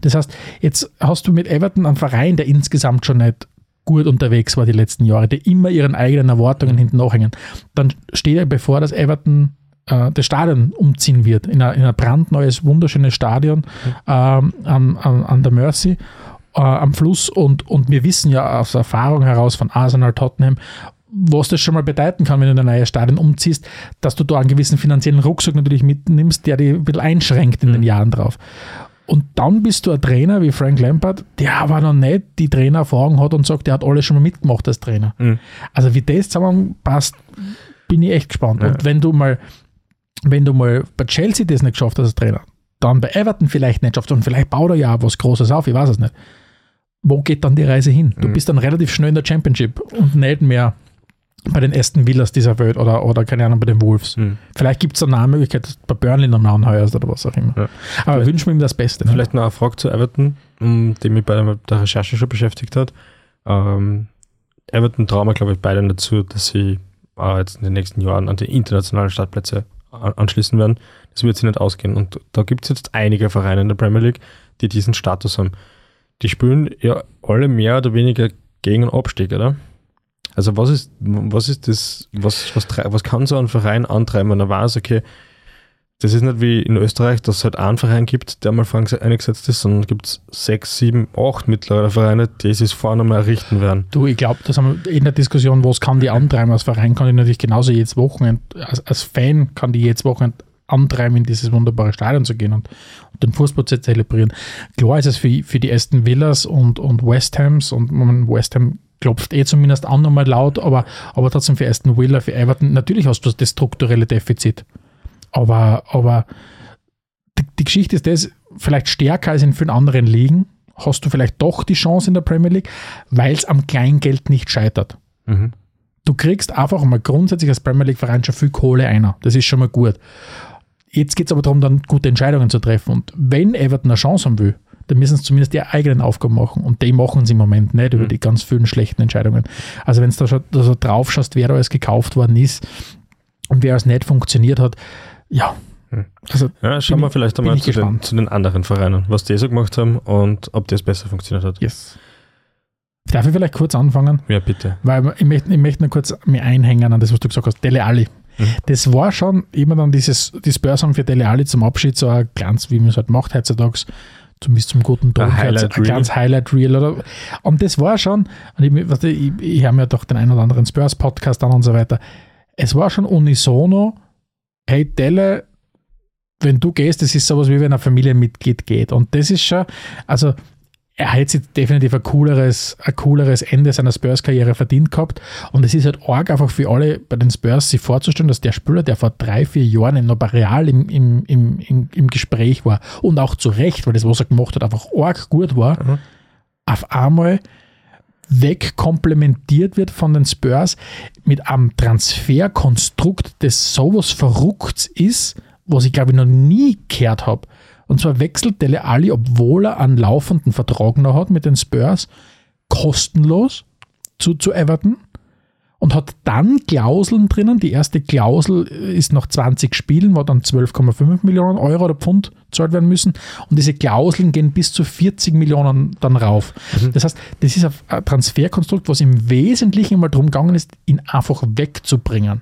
Das heißt, jetzt hast du mit Everton einen Verein, der insgesamt schon nicht gut unterwegs war die letzten Jahre, der immer ihren eigenen Erwartungen hinten nachhängen. Dann steht ja bevor, dass Everton äh, das Stadion umziehen wird, in ein brandneues, wunderschönes Stadion ähm, an, an, an der Mersey, äh, am Fluss. Und, und wir wissen ja aus Erfahrung heraus von Arsenal, Tottenham, was das schon mal bedeuten kann, wenn du in ein neues Stadion umziehst, dass du da einen gewissen finanziellen Rucksack natürlich mitnimmst, der dich ein bisschen einschränkt in den Jahren drauf. Und dann bist du ein Trainer wie Frank Lampard, der aber noch nicht die Trainererfahrung hat und sagt, der hat alles schon mal mitgemacht als Trainer. Mhm. Also wie das zusammenpasst, bin ich echt gespannt. Ja. Und wenn du mal, wenn du mal bei Chelsea das nicht geschafft hast als Trainer, dann bei Everton vielleicht nicht geschafft und vielleicht baut er ja auch was Großes auf, ich weiß es nicht. Wo geht dann die Reise hin? Du mhm. bist dann relativ schnell in der Championship und nicht mehr bei den Aston Villas dieser Welt oder, oder keine Ahnung, bei den Wolves. Mhm. Vielleicht gibt es dann eine Möglichkeit, dass du bei Burnley nochmal anheuerst oder was auch immer. Ja. Aber wünschen wir ihm das Beste. Vielleicht noch eine Frage zu Everton, die mich bei der Recherche schon beschäftigt hat. Ähm, Everton trauen wir, glaube ich, beide dazu, dass sie äh, jetzt in den nächsten Jahren an die internationalen Startplätze anschließen werden. Das wird sie nicht ausgehen. Und da gibt es jetzt einige Vereine in der Premier League, die diesen Status haben. Die spielen ja alle mehr oder weniger gegen einen Abstieg, oder? Also was ist, was ist das, was, was, was kann so ein Verein antreiben, wenn er weiß, okay, das ist nicht wie in Österreich, dass es halt einen Verein gibt, der mal eingesetzt ist, sondern es gibt sechs, sieben, acht mittlerweile Vereine, die sich vorne mal errichten werden. Du, ich glaube, das haben wir in der Diskussion, was kann die antreiben, als Verein kann ich natürlich genauso jedes Wochenende, als, als Fan kann die jedes Wochenende antreiben, in dieses wunderbare Stadion zu gehen und, und den Fußball zu zelebrieren. Klar ist es für, für die Aston Villas und, und West Hams und West Ham klopft eh zumindest an nochmal laut, aber, aber trotzdem für Aston Villa, für Everton, natürlich hast du das strukturelle Defizit. Aber, aber die, die Geschichte ist das, vielleicht stärker als in vielen anderen Ligen, hast du vielleicht doch die Chance in der Premier League, weil es am Kleingeld nicht scheitert. Mhm. Du kriegst einfach mal grundsätzlich als Premier League-Verein schon viel Kohle einer. Das ist schon mal gut. Jetzt geht es aber darum, dann gute Entscheidungen zu treffen. Und wenn Everton eine Chance haben will, dann müssen sie zumindest ihre eigenen Aufgaben machen. Und die machen sie im Moment nicht über die ganz vielen schlechten Entscheidungen. Also wenn du da schon also drauf schaust, wer da alles gekauft worden ist und wer alles nicht funktioniert hat, ja. Also ja, schauen wir vielleicht einmal zu den, zu den anderen Vereinen, was die so gemacht haben und ob das besser funktioniert hat. Yes. Darf ich vielleicht kurz anfangen? Ja, bitte. Weil ich möchte, ich möchte nur kurz mir einhängen an das, was du gesagt hast. Dele Alli. Das war schon immer dann dieses, die Spurs haben für Dele Alli zum Abschied so ein ganz, wie man es halt macht heutzutage, zumindest zum guten Ton, ein ganz Highlight-Reel. Oder? Und das war schon, und ich, weißt du, ich, ich habe mir doch den einen oder anderen Spurs-Podcast an und so weiter, es war schon unisono, hey Dele, wenn du gehst, das ist sowas wie wenn ein Familienmitglied geht. Und das ist schon, also er hat sich definitiv ein cooleres, ein cooleres Ende seiner Spurs-Karriere verdient gehabt. Und es ist halt arg einfach für alle bei den Spurs, sich vorzustellen, dass der Spieler, der vor drei, vier Jahren noch bei Real im, im, im, im Gespräch war und auch zu Recht, weil das, was er gemacht hat, einfach arg gut war, mhm. auf einmal wegkomplementiert wird von den Spurs mit einem Transferkonstrukt, das sowas Verrücktes ist, was ich glaube ich noch nie gehört habe. Und zwar wechselt Dele Alli, obwohl er einen laufenden Vertrag noch hat mit den Spurs, kostenlos zu, zu Everton und hat dann Klauseln drinnen. Die erste Klausel ist nach zwanzig Spielen, wo dann zwölf Komma fünf Millionen Euro oder Pfund gezahlt werden müssen. Und diese Klauseln gehen bis zu vierzig Millionen dann rauf. Mhm. Das heißt, das ist ein Transferkonstrukt, was im Wesentlichen mal darum gegangen ist, ihn einfach wegzubringen.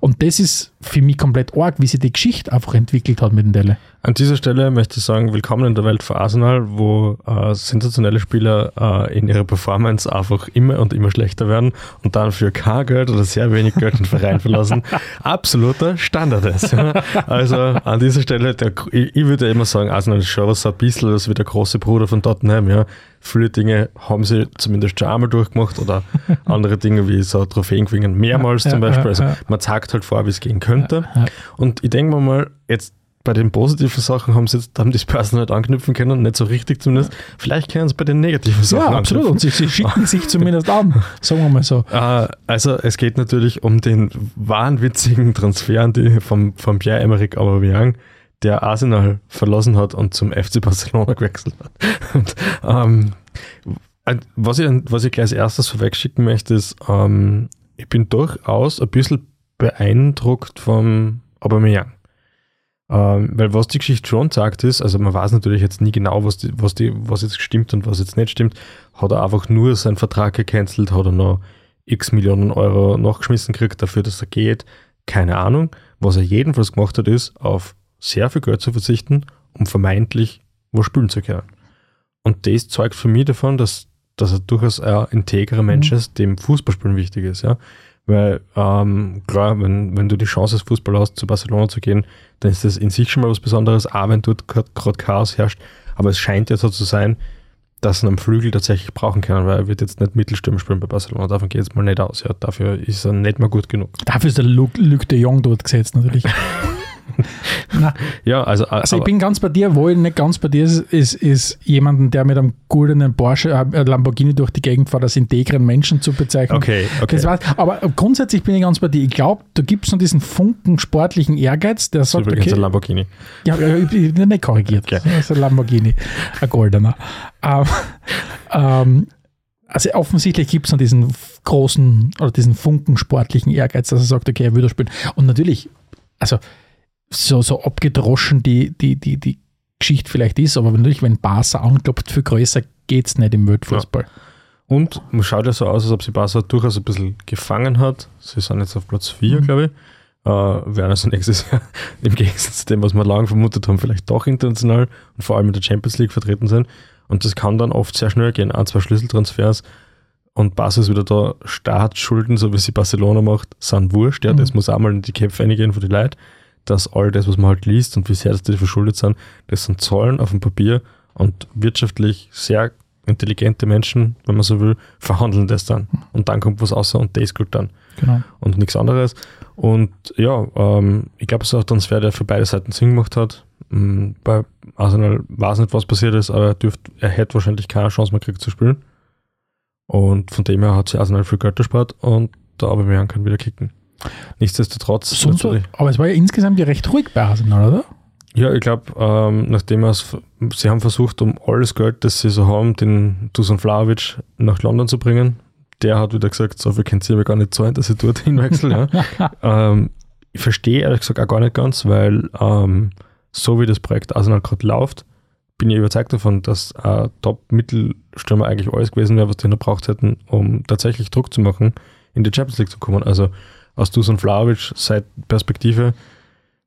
Und das ist für mich komplett arg, wie sich die Geschichte einfach entwickelt hat mit dem Dele. An dieser Stelle möchte ich sagen, willkommen in der Welt von Arsenal, wo äh, sensationelle Spieler äh, in ihrer Performance einfach immer und immer schlechter werden und dann für kein Geld oder sehr wenig Geld den Verein verlassen. Absoluter Standard ist. Also an dieser Stelle, der, ich, ich würde ja immer sagen, Arsenal ist schon was ein bisschen, das wird der große Bruder von Tottenham, ja. Viele Dinge haben sie zumindest schon einmal durchgemacht oder andere Dinge wie so Trophäen gewinnen, mehrmals ja, zum ja, Beispiel. Also ja. Man zeigt halt vor, wie es gehen könnte. Ja, ja. Und ich denke mir mal, jetzt bei den positiven Sachen haben sie jetzt, haben die Spurs nicht anknüpfen können, nicht so richtig zumindest. Ja. Vielleicht können sie bei den negativen Sachen ja, anknüpfen. Absolut. Und sie, sie schicken sich zumindest an, sagen wir mal so. Also es geht natürlich um den wahnwitzigen Transfer von, von Pierre-Emerick Aubameyang, der Arsenal verlassen hat und zum F C Barcelona gewechselt hat. Und, ähm, was, ich, was ich gleich als erstes vorweg schicken möchte, ist, ähm, ich bin durchaus ein bisschen beeindruckt vom Aubameyang. Ähm, weil was die Geschichte schon sagt ist, also man weiß natürlich jetzt nie genau, was, die, was, die, was jetzt stimmt und was jetzt nicht stimmt, hat er einfach nur seinen Vertrag gecancelt, hat er noch x Millionen Euro nachgeschmissen gekriegt dafür, dass er geht, keine Ahnung. Was er jedenfalls gemacht hat, ist, auf sehr viel Geld zu verzichten, um vermeintlich was spielen zu können. Und das zeugt für mich davon, dass, dass er durchaus ein integrer Mensch ist, dem Fußballspielen wichtig ist, ja. Weil, ähm, klar, wenn, wenn du die Chance als Fußballer hast, zu Barcelona zu gehen, dann ist das in sich schon mal was Besonderes, auch wenn dort gerade Chaos herrscht. Aber es scheint ja so zu sein, dass er einen Flügel tatsächlich brauchen kann, weil er wird jetzt nicht Mittelstürmer spielen bei Barcelona. Davon geht es mal nicht aus. Ja, dafür ist er nicht mal gut genug. Dafür ist der Luc, Luc de Jong dort gesetzt, natürlich. ja, also, also ich bin ganz bei dir, wo ich nicht ganz bei dir ist, ist, ist jemanden, der mit einem goldenen Porsche, äh, Lamborghini durch die Gegend fährt, als integren Menschen zu bezeichnen. Okay, okay. Das war's. Aber grundsätzlich bin ich ganz bei dir. Ich glaube, da gibt es noch diesen Funken sportlichen Ehrgeiz, der sagt, okay, ein Lamborghini. Ja, ich bin nicht korrigiert. Okay. Das ist ein Lamborghini, ein goldener. Ähm, ähm, also offensichtlich gibt es noch diesen großen, oder diesen Funken sportlichen Ehrgeiz, dass er sagt, okay, er will das spielen. Und natürlich, also so, so abgedroschen die, die, die, die Geschichte vielleicht ist, aber natürlich, wenn Barca anklopft, viel größer geht es nicht im Weltfußball. Ja. Und man schaut ja so aus, als ob sie Barca durchaus ein bisschen gefangen hat. Sie sind jetzt auf Platz vier, mhm. glaube ich. Äh, werden also nächstes Jahr, im Gegensatz zu dem, was wir lange vermutet haben, vielleicht doch international und vor allem in der Champions League vertreten sind. Und das kann dann oft sehr schnell gehen. Ein, zwei Schlüsseltransfers und Barca ist wieder da. Staatsschulden, so wie sie Barcelona macht, sind wurscht. Ja, mhm. Das muss auch mal in die Köpfe reingehen von den Leuten, dass all das, was man halt liest und wie sehr das die verschuldet sind, das sind Zollen auf dem Papier und wirtschaftlich sehr intelligente Menschen, wenn man so will, verhandeln das dann. Und dann kommt was raus und das gut dann. Genau. Und nichts anderes. Und ja, ähm, ich glaube, es ist auch ein Transfer, der für beide Seiten Sinn gemacht hat. Bei Arsenal weiß nicht, was passiert ist, aber er, dürft, er hätte wahrscheinlich keine Chance mehr gekriegt zu spielen. Und von dem her hat sich Arsenal viel Geld erspart und der Aubameyang kann wieder kicken. Nichtsdestotrotz. Sonst, aber es war ja insgesamt ja recht ruhig bei Arsenal, oder? Ja, ich glaube, ähm, nachdem es, sie haben versucht, um alles Geld, das sie so haben, den Dusan Vlahovic nach London zu bringen. Der hat wieder gesagt, so viel kennt sie aber gar nicht sein, dass ich dort hinwechsel. Ja. ähm, ich verstehe ehrlich gesagt auch gar nicht ganz, weil ähm, so wie das Projekt Arsenal gerade läuft, bin ich überzeugt davon, dass äh, Top-Mittelstürmer eigentlich alles gewesen wäre, was die noch braucht hätten, um tatsächlich Druck zu machen, in die Champions League zu kommen. Also aus Dusan Vlahovic seit Perspektive,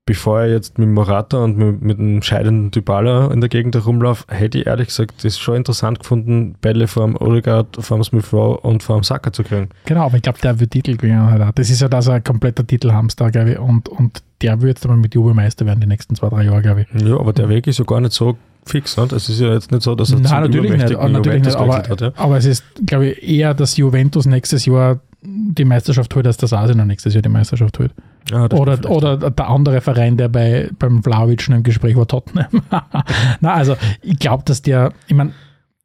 bevor er jetzt mit Morata und mit, mit einem scheidenden Dybala in der Gegend herumläuft, hätte ich ehrlich gesagt das schon interessant gefunden, Bälle vom Odegaard, vom Smith-Rowe und vom Saka zu kriegen. Genau, aber ich glaube, der wird Titel gewinnen. Halt. Das ist ja das ein kompletter Titelhamster, glaube ich, und, und der wird jetzt einmal mit Juve Meister werden die nächsten zwei, drei Jahre, glaube ich. Ja, aber der Weg ist ja gar nicht so fix, ne? Es ist ja jetzt nicht so, dass er zum übermächtigen Juventus gewechselt hat. Ja? Aber es ist, glaube ich, eher, dass Juventus nächstes Jahr die Meisterschaft holt, als das Arsenal nächstes Jahr die Meisterschaft holt. Ja, oder, oder der andere Verein, der bei, beim Vlahovic im Gespräch war, Tottenham. Na, also ich glaube, dass der, ich meine,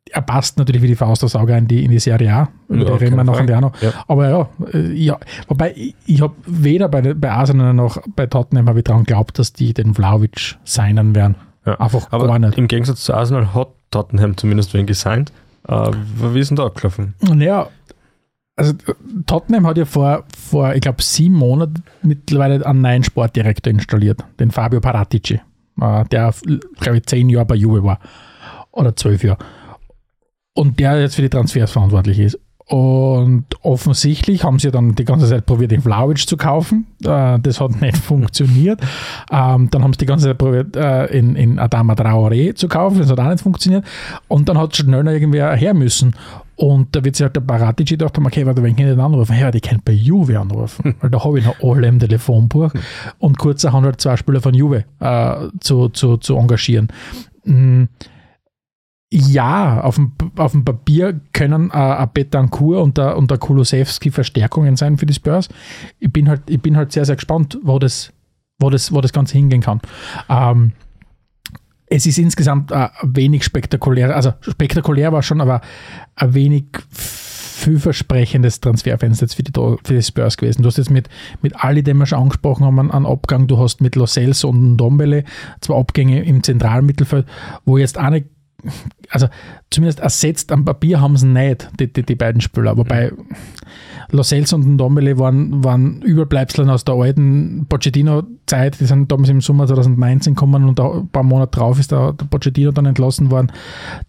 er passt natürlich wie die Faust aufs Auge in die, in die Serie A. Ja, da reden wir noch an der noch. Ja. Aber ja, ja, wobei ich, ich habe weder bei, bei Arsenal noch bei Tottenham habe ich daran geglaubt, dass die den Vlahovic signen werden. Ja. Einfach aber gar nicht. Im Gegensatz zu Arsenal hat Tottenham zumindest wen gesigned. Äh, wie ist denn da abgelaufen? Naja, also Tottenham hat ja vor, vor ich glaube, sieben Monaten mittlerweile einen neuen Sportdirektor installiert, den Fabio Paratici, der, glaube ich, zehn Jahre bei Juve war oder zwölf Jahre und der jetzt für die Transfers verantwortlich ist. Und offensichtlich haben sie dann die ganze Zeit probiert, den Vlahovic zu kaufen. Das hat nicht funktioniert. Dann haben sie die ganze Zeit probiert, in, in Adama Traoré zu kaufen. Das hat auch nicht funktioniert. Und dann hat schnell noch irgendwer her müssen. Und da wird sich halt der Paratici gedacht haben, okay, warte, wen kann ich denn anrufen? Ja, die kann bei Juve anrufen, weil da habe ich noch alle im Telefonbuch. Und kurzerhand halt zwei Spieler von Juve äh, zu, zu, zu engagieren. Mhm. Ja, auf dem, auf dem Papier können äh, ein Betancur und der, und der Kulusevski Verstärkungen sein für die Spurs. Ich bin halt, ich bin halt sehr, sehr gespannt, wo das, wo das, wo das Ganze hingehen kann. Ähm, es ist insgesamt äh, wenig spektakulär, also spektakulär war schon, aber ein wenig vielversprechendes Transferfenster jetzt für die, für die Spurs gewesen. Du hast jetzt mit, mit Alli, den wir schon angesprochen haben, einen Abgang, du hast mit Lo Celso und Ndombele zwei Abgänge im zentralen Mittelfeld, wo jetzt auch nicht also zumindest ersetzt am Papier haben sie nicht, die, die, die beiden Spieler. Wobei Lo Celso und Ndombele waren, waren Überbleibseln aus der alten Pochettino-Zeit. Die sind damals im Sommer zwanzig neunzehn gekommen und ein paar Monate drauf ist der, der Pochettino dann entlassen worden.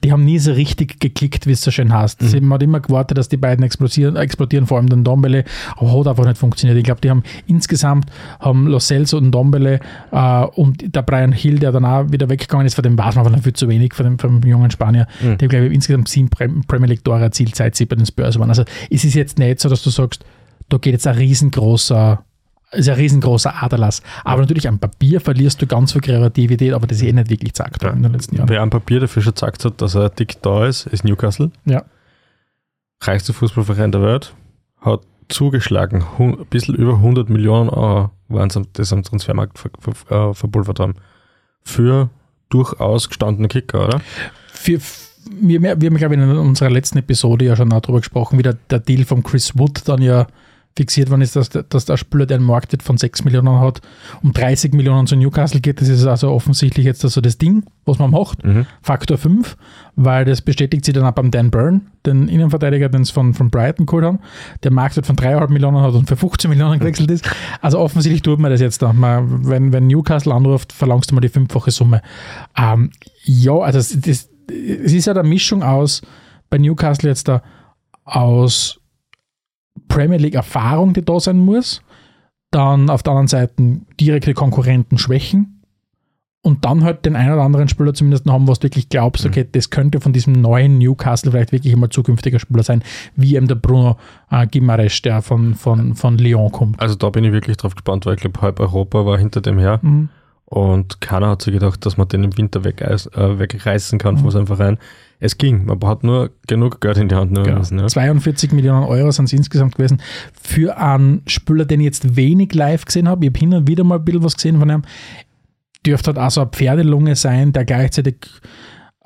Die haben nie so richtig geklickt, wie es so schön heißt. Mhm. Man hat immer gewartet, dass die beiden explodieren, explodieren vor allem den Ndombele, aber hat einfach nicht funktioniert. Ich glaube, die haben insgesamt haben Lo Celso und Ndombele äh, und der Brian Hill, der dann auch wieder weggegangen ist, von dem weiß man einfach viel zu wenig, von dem, von dem jungen Spanier. Mhm. Die haben, glaube ich, insgesamt sieben Premier League-Tore erzielt, seit sie bei den Spurs waren. Also es ist jetzt nicht so, dass du sagst, da geht jetzt ein riesengroßer, ist ein riesengroßer Aderlass. Aber ja, natürlich am Papier verlierst du ganz viel Kreativität, aber das ist eh nicht wirklich gesagt worden, ja, in den letzten Jahren. Wer am Papier dafür schon gesagt hat, dass er dick da ist, ist Newcastle. Ja. Reichster Fußballverein der Welt, hat zugeschlagen, hun, ein bisschen über hundert Millionen Euro waren sie, das am Transfermarkt ver, ver, ver, verpulvert haben. Für durchaus gestandene Kicker, oder? Für Wir, wir haben, glaube ich, in unserer letzten Episode ja schon darüber gesprochen, wie der, der Deal von Chris Wood dann ja fixiert worden ist, dass, dass der Spieler, der einen Marktwert von sechs Millionen hat, um dreißig Millionen zu Newcastle geht. Das ist also offensichtlich jetzt also das Ding, was man macht, mhm. Faktor fünf, weil das bestätigt sich dann auch beim Dan Burn, den Innenverteidiger, den es von, von Brighton geholt haben, der Marktwert von drei Komma fünf Millionen hat und für fünfzehn Millionen gewechselt ist. Also offensichtlich tut man das jetzt da. Man, wenn, wenn Newcastle anruft, verlangst du mal die fünffache Summe. Ähm, ja, also das, das es ist ja halt eine Mischung aus, bei Newcastle jetzt da, aus Premier League Erfahrung, die da sein muss, dann auf der anderen Seite direkte Konkurrenten schwächen und dann halt den einen oder anderen Spieler zumindest noch haben, was du wirklich glaubst, okay, das könnte von diesem neuen Newcastle vielleicht wirklich einmal zukünftiger Spieler sein, wie eben der Bruno äh, Guimaraes, der von, von, von Lyon kommt. Also da bin ich wirklich drauf gespannt, weil ich glaube, halb Europa war hinter dem her. Mhm. Und keiner hat sich gedacht, dass man den im Winter weg, äh, wegreißen kann, mhm, von seinem Verein. Es ging, man hat nur genug Geld in die Hand nehmen, genau, müssen. Ja. zweiundvierzig Millionen Euro sind es insgesamt gewesen für einen Spieler, den ich jetzt wenig live gesehen habe. Ich habe hin und wieder mal ein bisschen was gesehen von ihm. Dürfte halt auch so eine Pferdelunge sein, der gleichzeitig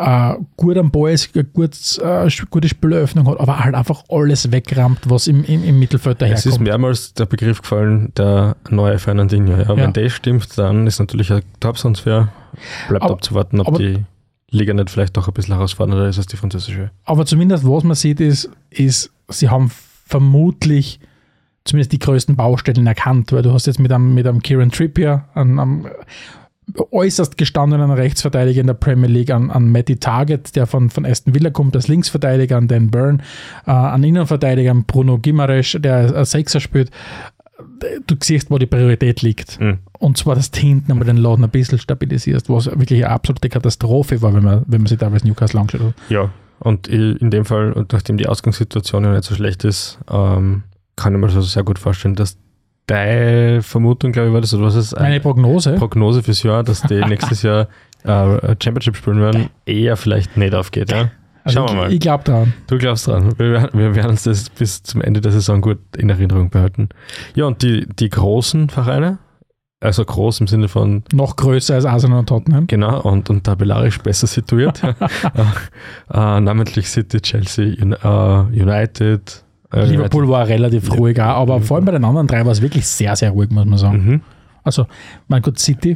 äh, gut am Ball ist, eine gut, äh, gute Spieleröffnung hat, aber halt einfach alles wegrammt, was im, im, im Mittelfeld daherkommt. Es ist mehrmals der Begriff gefallen, der neue Fernandinho. Ja, ja. Wenn das stimmt, dann ist natürlich ein Top-Transfer. Bleibt aber abzuwarten, ob aber, die Liga nicht vielleicht doch ein bisschen herausfordernder ist als die französische. Aber zumindest, was man sieht, ist, ist, sie haben vermutlich zumindest die größten Baustellen erkannt, weil du hast jetzt mit einem, mit einem Kieran Trippier, einem, einem äußerst gestandenen Rechtsverteidiger in der Premier League, an, an Matty Target, der von, von Aston Villa kommt, als Linksverteidiger, an Dan Burn, äh, an Innenverteidiger, an Bruno Guimaraes, der als Sechser spielt. Du siehst, wo die Priorität liegt. Mhm. Und zwar, dass du hinten einmal den Laden ein bisschen stabilisierst, was wirklich eine absolute Katastrophe war, wenn man, wenn man sich damals Newcastle angeschaut hat. Ja, und in dem Fall, und nachdem die Ausgangssituation ja nicht so schlecht ist, ähm, kann ich mir so sehr gut vorstellen, dass deine Vermutung, glaube ich, war das, oder was ist eine Meine Prognose? Prognose fürs Jahr, dass die nächstes Jahr äh, Championship spielen werden, eher vielleicht nicht aufgeht. Ja? Schauen also wir mal. Ich glaube dran. Du glaubst dran. Wir, wir werden uns das bis zum Ende der Saison gut in Erinnerung behalten. Ja, und die, die großen Vereine, also groß im Sinne von noch größer als Arsenal und Tottenham. Genau, und, und tabellarisch besser situiert. äh, namentlich City, Chelsea, United. Äh, Liverpool United war relativ ruhig auch, aber Liverpool, vor allem bei den anderen drei war es wirklich sehr, sehr ruhig, muss man sagen. Mhm. Also, mein Gott, City,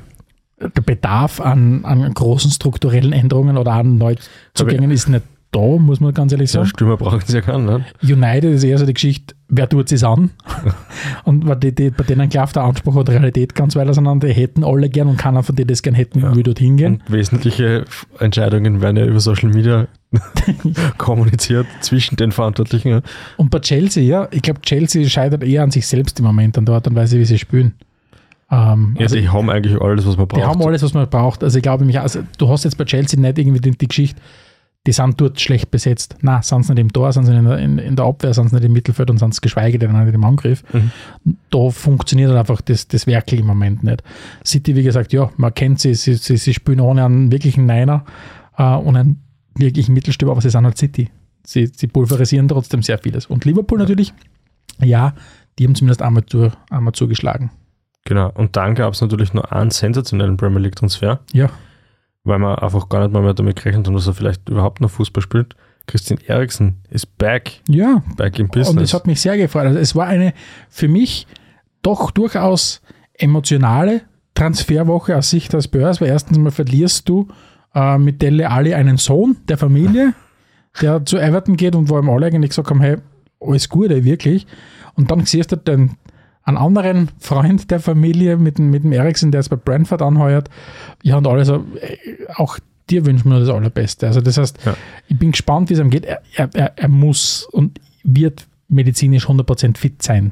der Bedarf an, an großen strukturellen Änderungen oder an Neuzugängen ist nicht da, muss man ganz ehrlich sagen. Ja, Stürmer brauchen sie ja keinen. Ne? United ist eher so die Geschichte, wer tut es an? Und die, die, bei denen klafft der Anspruch und Realität ganz weit auseinander. Die hätten alle gern und keiner von denen das gern hätten, ja, will dorthin gehen. Und wesentliche Entscheidungen werden ja über Social Media kommuniziert zwischen den Verantwortlichen. Und bei Chelsea, ja, ich glaube, Chelsea scheitert eher an sich selbst im Moment, an der Art und Weise, wie sie spielen. Ähm, ja, also die haben eigentlich alles, was man braucht. Die haben alles, was man braucht. Also ich glaube, also, du hast jetzt bei Chelsea nicht irgendwie die, die Geschichte, die sind dort schlecht besetzt. Nein, sind sie nicht im Tor, sind sie in der, in, in der Abwehr, sind sie nicht im Mittelfeld und sind sie geschweige denn nicht im Angriff. Mhm. Da funktioniert halt einfach das, das Werkel im Moment nicht. City, wie gesagt, ja, man kennt sie, sie, sie, sie spielen ohne einen wirklichen Niner äh, und einen wirklichen Mittelstürmer, aber sie sind halt City. Sie, sie pulverisieren trotzdem sehr vieles. Und Liverpool natürlich, ja, die haben zumindest einmal, zu, einmal zugeschlagen. Genau, und dann gab es natürlich noch einen sensationellen Premier League-Transfer. Ja. Weil man einfach gar nicht mal mehr damit gerechnet hat, dass er vielleicht überhaupt noch Fußball spielt. Christian Eriksen ist back. Ja. Back in Business. Und das hat mich sehr gefreut. Also es war eine für mich doch durchaus emotionale Transferwoche aus Sicht des Börs, weil erstens mal verlierst du äh, mit Dele Alli einen Sohn der Familie, der zu Everton geht und wo ihm alle eigentlich gesagt haben, hey, alles Gute, wirklich. Und dann siehst du den, einen anderen Freund der Familie mit, mit dem Eriksen, der es bei Brentford anheuert. Ja, und alles, auch dir wünschen wir das Allerbeste. Also das heißt, ja. ich bin gespannt, wie es ihm geht. Er, er, er muss und wird medizinisch hundert Prozent fit sein.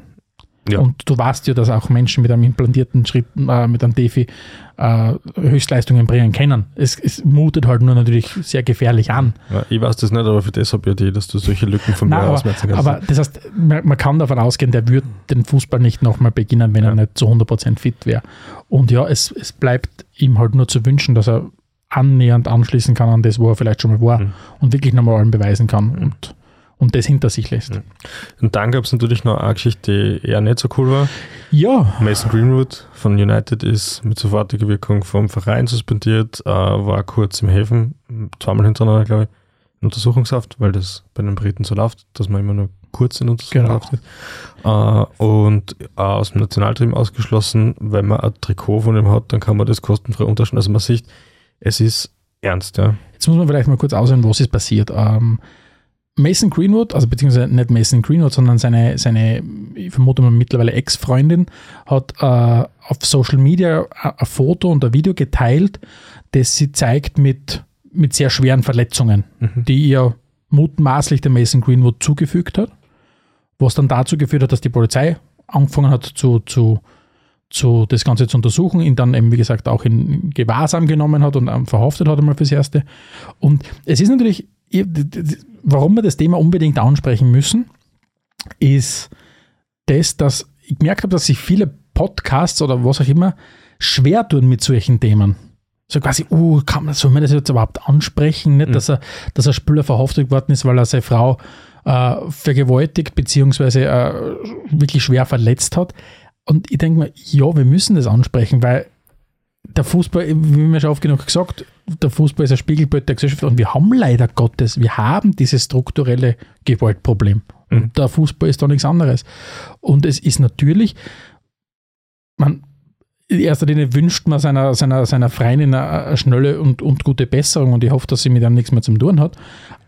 Ja. Und du weißt ja, dass auch Menschen mit einem implantierten Schritt, äh, mit einem Defi äh, Höchstleistungen bringen können. Es, es mutet halt nur natürlich sehr gefährlich an. Ja, ich weiß das nicht, aber für das habe ich die, dass du solche Lücken von mir ausmerzen kannst. Aber das heißt, man, man kann davon ausgehen, der würde den Fußball nicht nochmal beginnen, wenn ja. er nicht zu hundert Prozent fit wäre. Und ja, es, es bleibt ihm halt nur zu wünschen, dass er annähernd anschließen kann an das, wo er vielleicht schon mal war mhm. und wirklich nochmal allen beweisen kann mhm. und und das hinter sich lässt. Und dann gab es natürlich noch eine Geschichte, die eher nicht so cool war. Ja. Mason Greenwood von United ist mit sofortiger Wirkung vom Verein suspendiert, äh, war kurz im Häfen, zweimal hintereinander, glaube ich, in Untersuchungshaft, weil das bei den Briten so läuft, dass man immer nur kurz in Untersuchungshaft ist. Genau. Äh, und äh, aus dem Nationalteam ausgeschlossen, wenn man ein Trikot von ihm hat, dann kann man das kostenfrei unterschreiben. Also man sieht, es ist ernst. Ja. Jetzt muss man vielleicht mal kurz aussehen, was ist passiert. Ähm, Mason Greenwood, also beziehungsweise nicht Mason Greenwood, sondern seine, seine ich vermute mal mittlerweile Ex-Freundin, hat äh, auf Social Media ein, ein Foto und ein Video geteilt, das sie zeigt mit, mit sehr schweren Verletzungen, mhm. die ihr mutmaßlich der Mason Greenwood zugefügt hat, was dann dazu geführt hat, dass die Polizei angefangen hat, zu, zu, zu das Ganze zu untersuchen, ihn dann eben, wie gesagt, auch in Gewahrsam genommen hat und verhaftet hat einmal fürs Erste. Und es ist natürlich... Warum wir das Thema unbedingt ansprechen müssen, ist das, dass ich gemerkt habe, dass sich viele Podcasts oder was auch immer schwer tun mit solchen Themen. So quasi, oh, uh, kann man, soll man das jetzt überhaupt ansprechen? Nicht, mhm. dass, er, dass ein Spieler verhaftet worden ist, weil er seine Frau äh, vergewaltigt bzw. Äh, wirklich schwer verletzt hat. Und ich denke mir, ja, wir müssen das ansprechen, weil der Fußball, wie wir schon oft genug gesagt, der Fußball ist ein Spiegelbild der Gesellschaft und wir haben leider Gottes, wir haben dieses strukturelle Gewaltproblem. Mhm. Und der Fußball ist da nichts anderes. Und es ist natürlich, man, in erster Linie wünscht man seiner, seiner, seiner Freundin eine, eine schnelle und, und gute Besserung und ich hoffe, dass sie mit einem nichts mehr zu tun hat.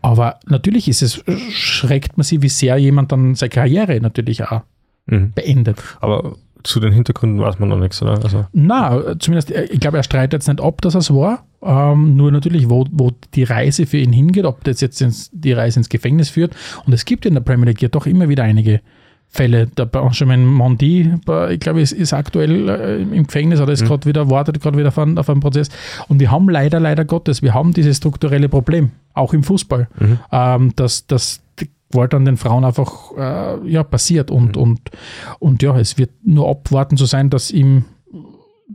Aber natürlich ist es, schreckt man sich, wie sehr jemand dann seine Karriere natürlich auch mhm. beendet. Aber zu den Hintergründen weiß man noch nichts, oder? Also nein, zumindest, ich glaube, er streitet jetzt nicht ab, dass er es war. Ähm, nur natürlich, wo, wo die Reise für ihn hingeht, ob das jetzt ins, die Reise ins Gefängnis führt. Und es gibt in der Premier League ja doch immer wieder einige Fälle. Der Benjamin Mendy, ich glaube, ist, ist aktuell äh, im Gefängnis oder ist mhm. gerade wieder, wartet gerade wieder auf einen, auf einen Prozess. Und wir haben leider, leider Gottes, wir haben dieses strukturelle Problem, auch im Fußball, mhm. ähm, dass, dass die Gewalt an den Frauen einfach äh, ja, passiert. Und, mhm. und, und ja, es wird nur abwarten zu sein, dass ihm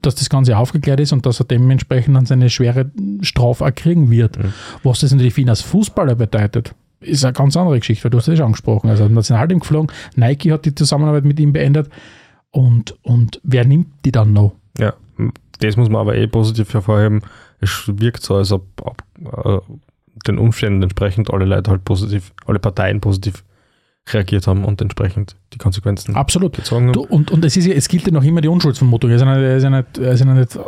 dass das Ganze aufgeklärt ist und dass er dementsprechend dann seine schwere Strafe auch kriegen wird. Mhm. Was das natürlich für ihn als Fußballer bedeutet, ist eine ganz andere Geschichte, weil du hast das schon angesprochen. Also Nationalteam geflogen, Nike hat die Zusammenarbeit mit ihm beendet und, und wer nimmt die dann noch? Ja, das muss man aber eh positiv hervorheben. Es wirkt so, als ob, ob äh, den Umständen entsprechend alle Leute halt positiv, alle Parteien positiv reagiert haben und entsprechend die Konsequenzen absolut gezogen haben. Du, und, und es, ist ja, es gilt ja noch immer die Unschuldsvermutung. Er ist ja nicht, er ist ja nicht, er ist ja nicht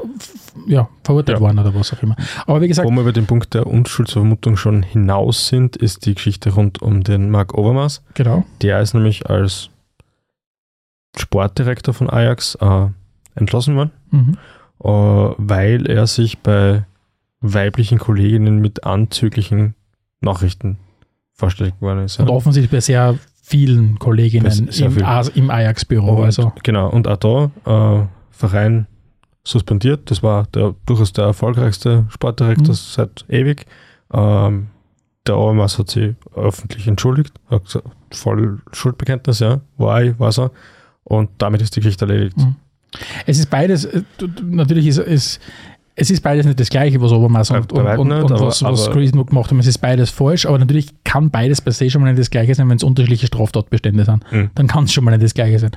ja, verurteilt ja. worden oder was auch immer. Aber wie gesagt, wo wir über den Punkt der Unschuldsvermutung schon hinaus sind, ist die Geschichte rund um den Marc Overmars. Genau. Der ist nämlich als Sportdirektor von Ajax äh, entlassen worden, mhm. äh, weil er sich bei weiblichen Kolleginnen mit anzüglichen Nachrichten versteckt worden ist. Und ja. offensichtlich bei sehr vielen Kolleginnen sehr im, viel. im Ajax-Büro. Und, also. Genau, und auch da äh, Verein suspendiert. Das war der, durchaus der erfolgreichste Sportdirektor mhm. seit ewig. Ähm, der Overmars hat sich öffentlich entschuldigt, hat gesagt, voll Schuldbekenntnis, ja, war ich, war so. Und damit ist die Geschichte erledigt. Mhm. Es ist beides, natürlich ist es. Es ist beides nicht das Gleiche, was Overmars und, und, und, nicht, und aber, was, was Greenwood gemacht haben. Es ist beides falsch, aber natürlich kann beides per se schon mal nicht das Gleiche sein, wenn es unterschiedliche Straftatbestände sind. Mhm. Dann kann es schon mal nicht das Gleiche sein.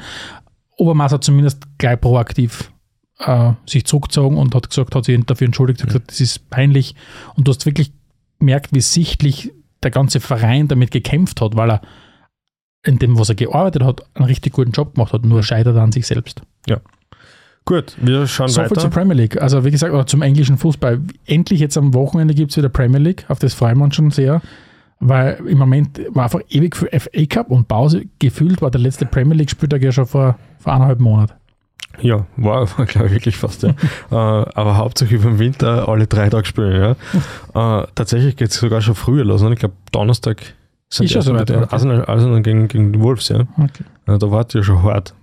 Overmars hat zumindest gleich proaktiv äh, sich zurückgezogen und hat gesagt, hat sich dafür entschuldigt, hat mhm. gesagt, das ist peinlich. Und du hast wirklich gemerkt, wie sichtlich der ganze Verein damit gekämpft hat, weil er in dem, was er gearbeitet hat, einen richtig guten Job gemacht hat, nur scheitert er an sich selbst. Ja. Gut, wir schauen so weiter. So viel zur Premier League. Also wie gesagt, oder zum englischen Fußball. Endlich jetzt am Wochenende gibt es wieder Premier League. Auf das freuen wir uns schon sehr. Weil im Moment war einfach ewig für F A Cup und Pause. Gefühlt war der letzte Premier League-Spieltag ja schon vor, vor anderthalb Monaten. Ja, war, war glaube ich wirklich fast, ja. äh, aber hauptsächlich über den Winter alle drei Tage spielen, ja. äh, tatsächlich geht es sogar schon früher los. Ne? Ich glaube, Donnerstag sind die Arsenal, so Arsenal, Arsenal gegen, gegen die Wolves, ja. Okay. Äh, da war es ja schon hart.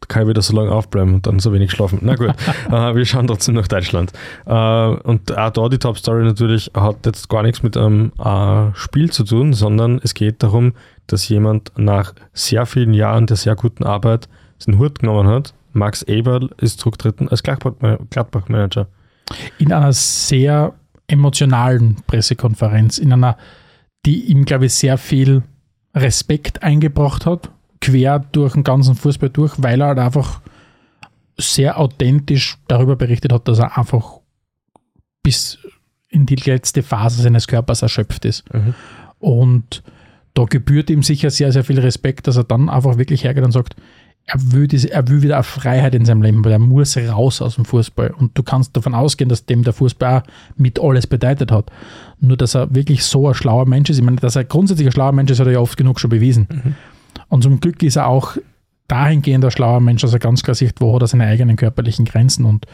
Da kann ich wieder so lange aufbleiben und dann so wenig schlafen. Na gut, äh, wir schauen trotzdem nach Deutschland. Äh, und auch da die Top-Story natürlich hat jetzt gar nichts mit einem äh, Spiel zu tun, sondern es geht darum, dass jemand nach sehr vielen Jahren der sehr guten Arbeit seinen Hut genommen hat. Max Eberl ist zurückgetreten als Gladbach-Manager. In einer sehr emotionalen Pressekonferenz, in einer, die ihm, glaube ich, sehr viel Respekt eingebracht hat, quer durch den ganzen Fußball durch, weil er halt einfach sehr authentisch darüber berichtet hat, dass er einfach bis in die letzte Phase seines Körpers erschöpft ist. Mhm. Und da gebührt ihm sicher sehr, sehr viel Respekt, dass er dann einfach wirklich hergeht und sagt, Er will, diese, er will wieder eine Freiheit in seinem Leben, weil er muss raus aus dem Fußball. Und du kannst davon ausgehen, dass dem der Fußball mit alles bedeutet hat. Nur, dass er wirklich so ein schlauer Mensch ist. Ich meine, dass er grundsätzlich ein schlauer Mensch ist, hat er ja oft genug schon bewiesen. Mhm. Und zum Glück ist er auch dahingehend ein schlauer Mensch, dass er ganz klar sieht, wo hat er seine eigenen körperlichen Grenzen. Und,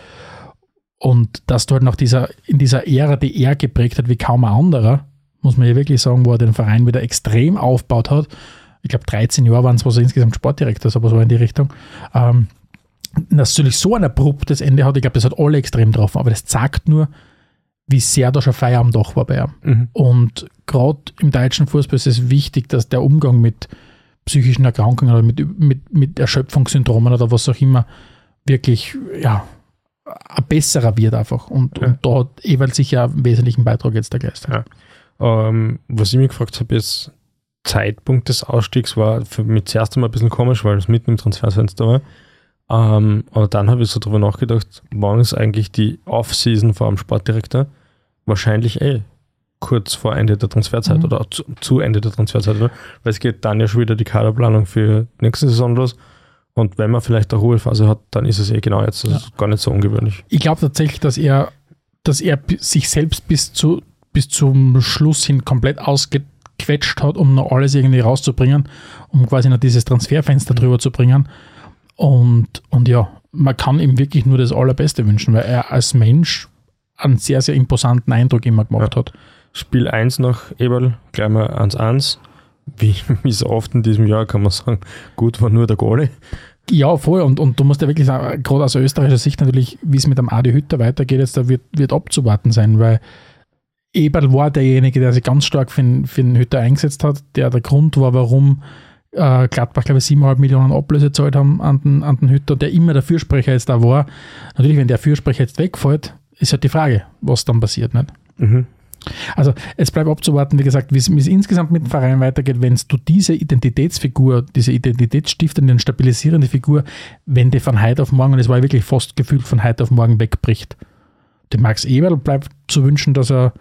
und dass du halt noch dieser, in dieser Ära, die er geprägt hat wie kaum ein anderer, muss man ja wirklich sagen, wo er den Verein wieder extrem aufgebaut hat. Ich glaube, dreizehn Jahre waren es, wo er insgesamt Sportdirektor ist, aber so in die Richtung. Ähm, natürlich so ein abruptes Ende hat, ich glaube, das hat alle extrem getroffen, aber das zeigt nur, wie sehr da schon Feierabend doch war bei ihm. Mhm. Und gerade im deutschen Fußball ist es wichtig, dass der Umgang mit psychischen Erkrankungen oder mit, mit, mit Erschöpfungssyndromen oder was auch immer wirklich, ja, ein besserer wird einfach. Und, ja. und da hat jeweils sicher einen wesentlichen Beitrag jetzt der Geist. Ja. Ähm, was ich mich gefragt habe, ist, Zeitpunkt des Ausstiegs war für mich zuerst einmal ein bisschen komisch, weil es mitten im Transferfenster war. Ähm, aber dann habe ich so drüber nachgedacht, wann ist eigentlich die Off-Season vor dem Sportdirektor? Wahrscheinlich eh kurz vor Ende der Transferzeit mhm. oder zu, zu Ende der Transferzeit, oder? Weil es geht dann ja schon wieder die Kaderplanung für nächste Saison los. Und wenn man vielleicht eine Ruhephase hat, dann ist es eh genau jetzt. Das ja. ist gar nicht so ungewöhnlich. Ich glaube tatsächlich, dass er, dass er sich selbst bis, zu, bis zum Schluss hin komplett ausgeht quetscht hat, um noch alles irgendwie rauszubringen, um quasi noch dieses Transferfenster drüber zu bringen. Und, und ja, man kann ihm wirklich nur das Allerbeste wünschen, weil er als Mensch einen sehr, sehr imposanten Eindruck immer gemacht ja. hat. Spiel eins nach Eberl, gleich mal eins eins. Wie, wie so oft in diesem Jahr kann man sagen, gut war nur der Goalie. Ja, voll. Und, und du musst ja wirklich sagen, gerade aus österreichischer Sicht natürlich, wie es mit dem Adi Hütter weitergeht, jetzt, da wird, wird abzuwarten sein, weil Eberl war derjenige, der sich ganz stark für den, für den Hütter eingesetzt hat, der der Grund war, warum äh, Gladbach, glaube ich, sieben Komma fünf Millionen Ablöse gezahlt haben an den, an den Hütter, der immer der Fürsprecher jetzt da war. Natürlich, wenn der Fürsprecher jetzt wegfällt, ist halt die Frage, was dann passiert, nicht? Mhm. Also es bleibt abzuwarten, wie gesagt, wie es insgesamt mit dem Verein weitergeht, wenn du diese Identitätsfigur, diese identitätsstiftende, stabilisierende Figur, wenn die von heute auf morgen, und es war wirklich fast gefühlt von heute auf morgen wegbricht. Dem Max Eberl bleibt zu wünschen, dass er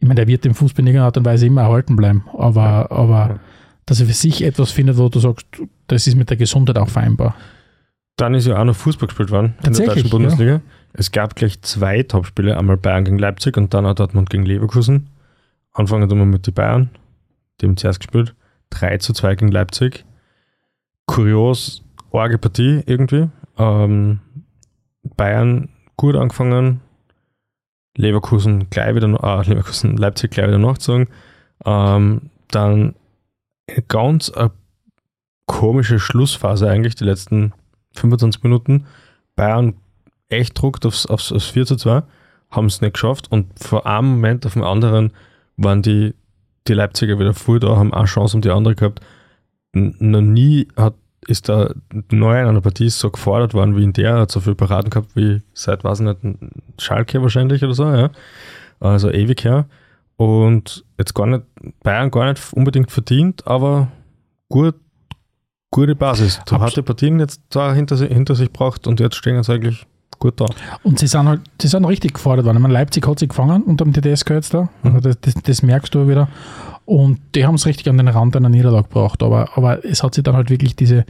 Ich meine, der wird dem Fußball in irgendeiner Art und Weise immer erhalten bleiben, aber, aber dass er für sich etwas findet, wo du sagst, das ist mit der Gesundheit auch vereinbar. Dann ist ja auch noch Fußball gespielt worden in der deutschen Bundesliga. Ja. Es gab gleich zwei Topspiele, einmal Bayern gegen Leipzig und dann auch Dortmund gegen Leverkusen. Anfangen wir mit den Bayern, die haben zuerst gespielt, drei zu zwei gegen Leipzig. Kurios, arge Partie irgendwie. Ähm, Bayern gut angefangen, Leverkusen gleich wieder, äh, Leverkusen, Leipzig gleich wieder nachgezogen. Ähm, dann ganz eine komische Schlussphase eigentlich, die letzten fünfundzwanzig Minuten. Bayern echt druckt aufs, aufs, aufs vier zu zwei, haben es nicht geschafft und von einem Moment auf den anderen waren die, die Leipziger wieder voll da, haben eine Chance um die andere gehabt. N- noch nie hat, ist der Neuer in einer Partie so gefordert worden wie in der, hat so viel Paraden gehabt wie seit, weiß ich nicht, Schalke wahrscheinlich oder so, ja. Also ewig her. Und jetzt gar nicht, Bayern gar nicht unbedingt verdient, aber gut, gute Basis. So harte Partien jetzt da hinter, hinter sich braucht und jetzt stehen sie eigentlich gut da. Und sie sind halt, sie sind richtig gefordert worden. Ich meine, Leipzig hat sie gefangen unter dem T D S jetzt da. Also das, das, das merkst du wieder. Und die haben es richtig an den Rand einer Niederlage gebracht, aber, aber es hat sich dann halt wirklich diese,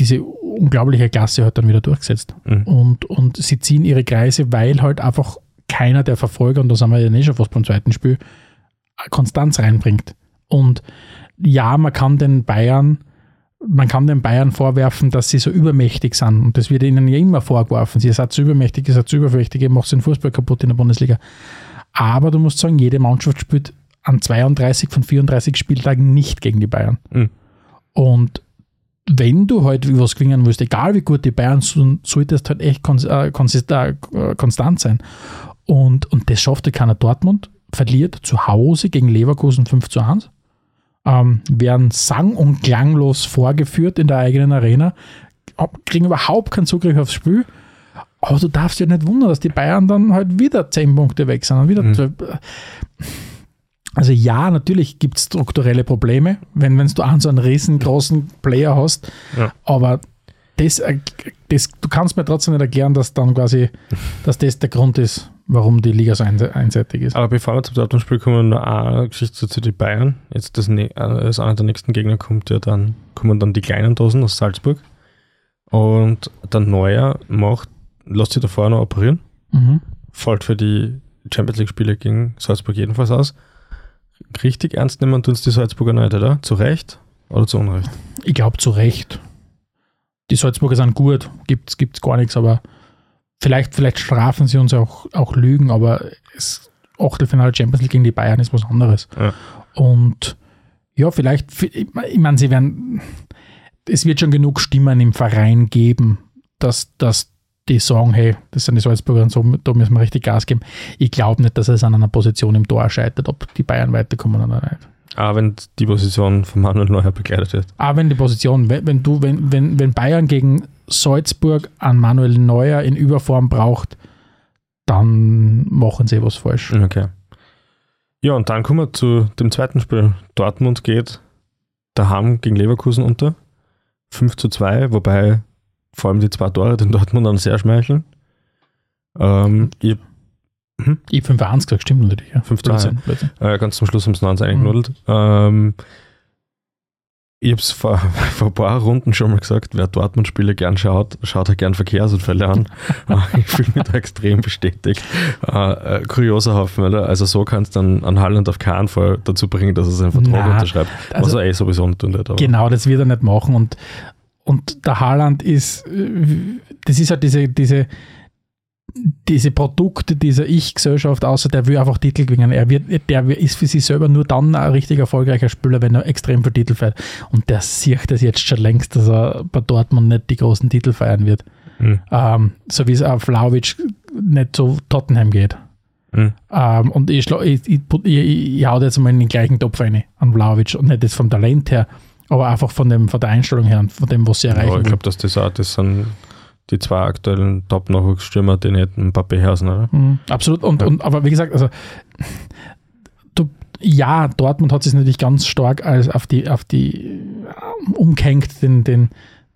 diese unglaublicher Klasse halt dann wieder durchgesetzt. Mhm. Und, und sie ziehen ihre Kreise, weil halt einfach keiner der Verfolger, und da sind wir ja nicht schon fast beim zweiten Spiel, Konstanz reinbringt. Und ja, man kann den Bayern, man kann den Bayern vorwerfen, dass sie so übermächtig sind. Und das wird ihnen ja immer vorgeworfen. Sie seid zu übermächtig, ihr seid zu übermächtig, ihr macht den Fußball kaputt in der Bundesliga. Aber du musst sagen, jede Mannschaft spielt an zweiunddreißig von vierunddreißig Spieltagen nicht gegen die Bayern. Mhm. Und wenn du heute halt was gewinnen willst, egal wie gut die Bayern sind, solltest halt echt kons- äh, konsist- äh, konstant sein. Und, und das schaffte keiner. Dortmund verliert zu Hause gegen Leverkusen fünf zu eins. Ähm, werden sang- und klanglos vorgeführt in der eigenen Arena, kriegen überhaupt keinen Zugriff aufs Spiel. Aber du darfst ja nicht wundern, dass die Bayern dann halt wieder zehn Punkte weg sind. Und wieder mhm. zwölf. Also ja, natürlich gibt es strukturelle Probleme, wenn wenn's du einen so einen riesengroßen Player hast, ja. aber das, das, du kannst mir trotzdem nicht erklären, dass dann quasi, dass das der Grund ist, warum die Liga so einseitig ist. Aber bevor wir zum Dortmund-Spiel kommen, noch eine Geschichte zu den Bayern. Jetzt das, als einer der nächsten Gegner kommt ja dann, kommen dann die kleinen Dosen aus Salzburg und der Neuer macht, lässt sich davor noch operieren, mhm. fällt für die Champions-League-Spiele gegen Salzburg jedenfalls aus. Richtig ernst nehmen tun es die Salzburger nicht, oder? Zu Recht oder zu Unrecht? Ich glaube zu Recht. Die Salzburger sind gut, gibt es gar nichts, aber vielleicht, vielleicht strafen sie uns auch, auch Lügen, aber das Achtelfinale Champions League gegen die Bayern ist was anderes. Ja. Und ja, vielleicht, ich meine, sie werden, es wird schon genug Stimmen im Verein geben, dass, dass die sagen, hey, das sind die Salzburger und so, da müssen wir richtig Gas geben. Ich glaube nicht, dass es an einer Position im Tor scheitert, ob die Bayern weiterkommen oder nicht. Auch wenn die Position von Manuel Neuer begleitet wird. Auch wenn die Position, wenn, wenn du, wenn, wenn, wenn Bayern gegen Salzburg an Manuel Neuer in Überform braucht, dann machen sie was falsch. Okay. Ja, und dann kommen wir zu dem zweiten Spiel. Dortmund geht daheim gegen Leverkusen unter. fünf zu zwei, wobei vor allem die zwei Tore den Dortmund dann sehr schmeicheln. Ähm, ich hm? ich habe fünf eins gesagt, stimmt natürlich. Ja. fünf zu eins. Äh, ganz zum Schluss haben sie neun eins eingenudelt. Mhm. Ähm, ich habe es vor, vor ein paar Runden schon mal gesagt, wer Dortmund-Spiele gern schaut, schaut er gern Verkehrsunfälle an. Ich fühle mich da extrem bestätigt. Äh, äh, kurioser Haufen, oder? Also so kannst du dann an Haaland auf keinen Fall dazu bringen, dass er seinen Vertrag Nein, unterschreibt. Also, was er eh sowieso nicht tun wird. Genau, das wird er nicht machen und Und der Haaland ist, das ist halt diese, diese, diese Produkte dieser Ich-Gesellschaft, außer der will einfach Titel gewinnen. Er wird, der ist für sich selber nur dann ein richtig erfolgreicher Spieler, wenn er extrem viel Titel feiert. Und der sieht das jetzt schon längst, dass er bei Dortmund nicht die großen Titel feiern wird. Mhm. Ähm, so wie es auf Vlahovic nicht zu Tottenham geht. Mhm. Ähm, und ich, schla- ich, ich, ich, ich, ich hau jetzt mal in den gleichen Topf rein, an Vlahovic. Und nicht jetzt vom Talent her, aber einfach von, dem, von der Einstellung her und von dem, was sie erreichen. Ja, ich glaube, dass das auch, das sind die zwei aktuellen Top-Nachwuchsstürmer, die nicht ein paar beherrschen, oder? Mhm, absolut. Und, ja. und, aber wie gesagt, also du, ja, Dortmund hat sich natürlich ganz stark als auf die, auf die umgehängt, den, den,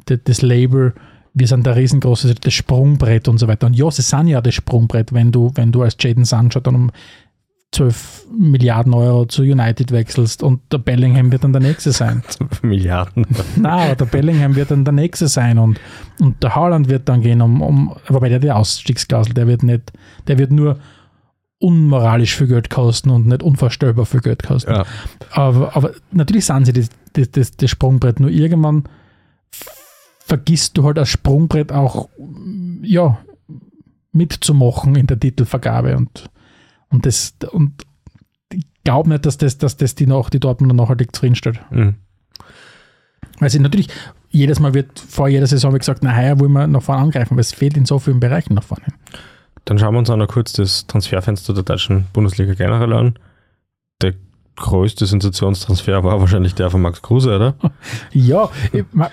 den, das Label, wir sind der riesengroße, das Sprungbrett und so weiter. Und ja, sie sind ja das Sprungbrett, wenn du, wenn du als Jadon Sancho dann um zwölf Milliarden Euro zu United wechselst und der Bellingham wird dann der Nächste sein. zwölf Milliarden? Nein, der Bellingham wird dann der Nächste sein und, und der Haaland wird dann gehen, um, um wobei der die Ausstiegsklausel, der wird nicht, der wird nur unmoralisch viel Geld kosten und nicht unvorstellbar viel Geld kosten. Ja. Aber, aber natürlich sind sie das, das, das, das Sprungbrett, nur irgendwann vergisst du halt das Sprungbrett auch ja, mitzumachen in der Titelvergabe und Und, das, und ich glaube nicht, dass das, dass das die, noch, die Dortmunder nachhaltig zufriedenstellt. Mhm. Weil sie natürlich, jedes Mal wird, vor jeder Saison gesagt, na heuer wollen wir nach vorne angreifen, weil es fehlt in so vielen Bereichen nach vorne. Dann schauen wir uns auch noch kurz das Transferfenster der deutschen Bundesliga generell an. Der größte Sensationstransfer war wahrscheinlich der von Max Kruse, oder? Ja,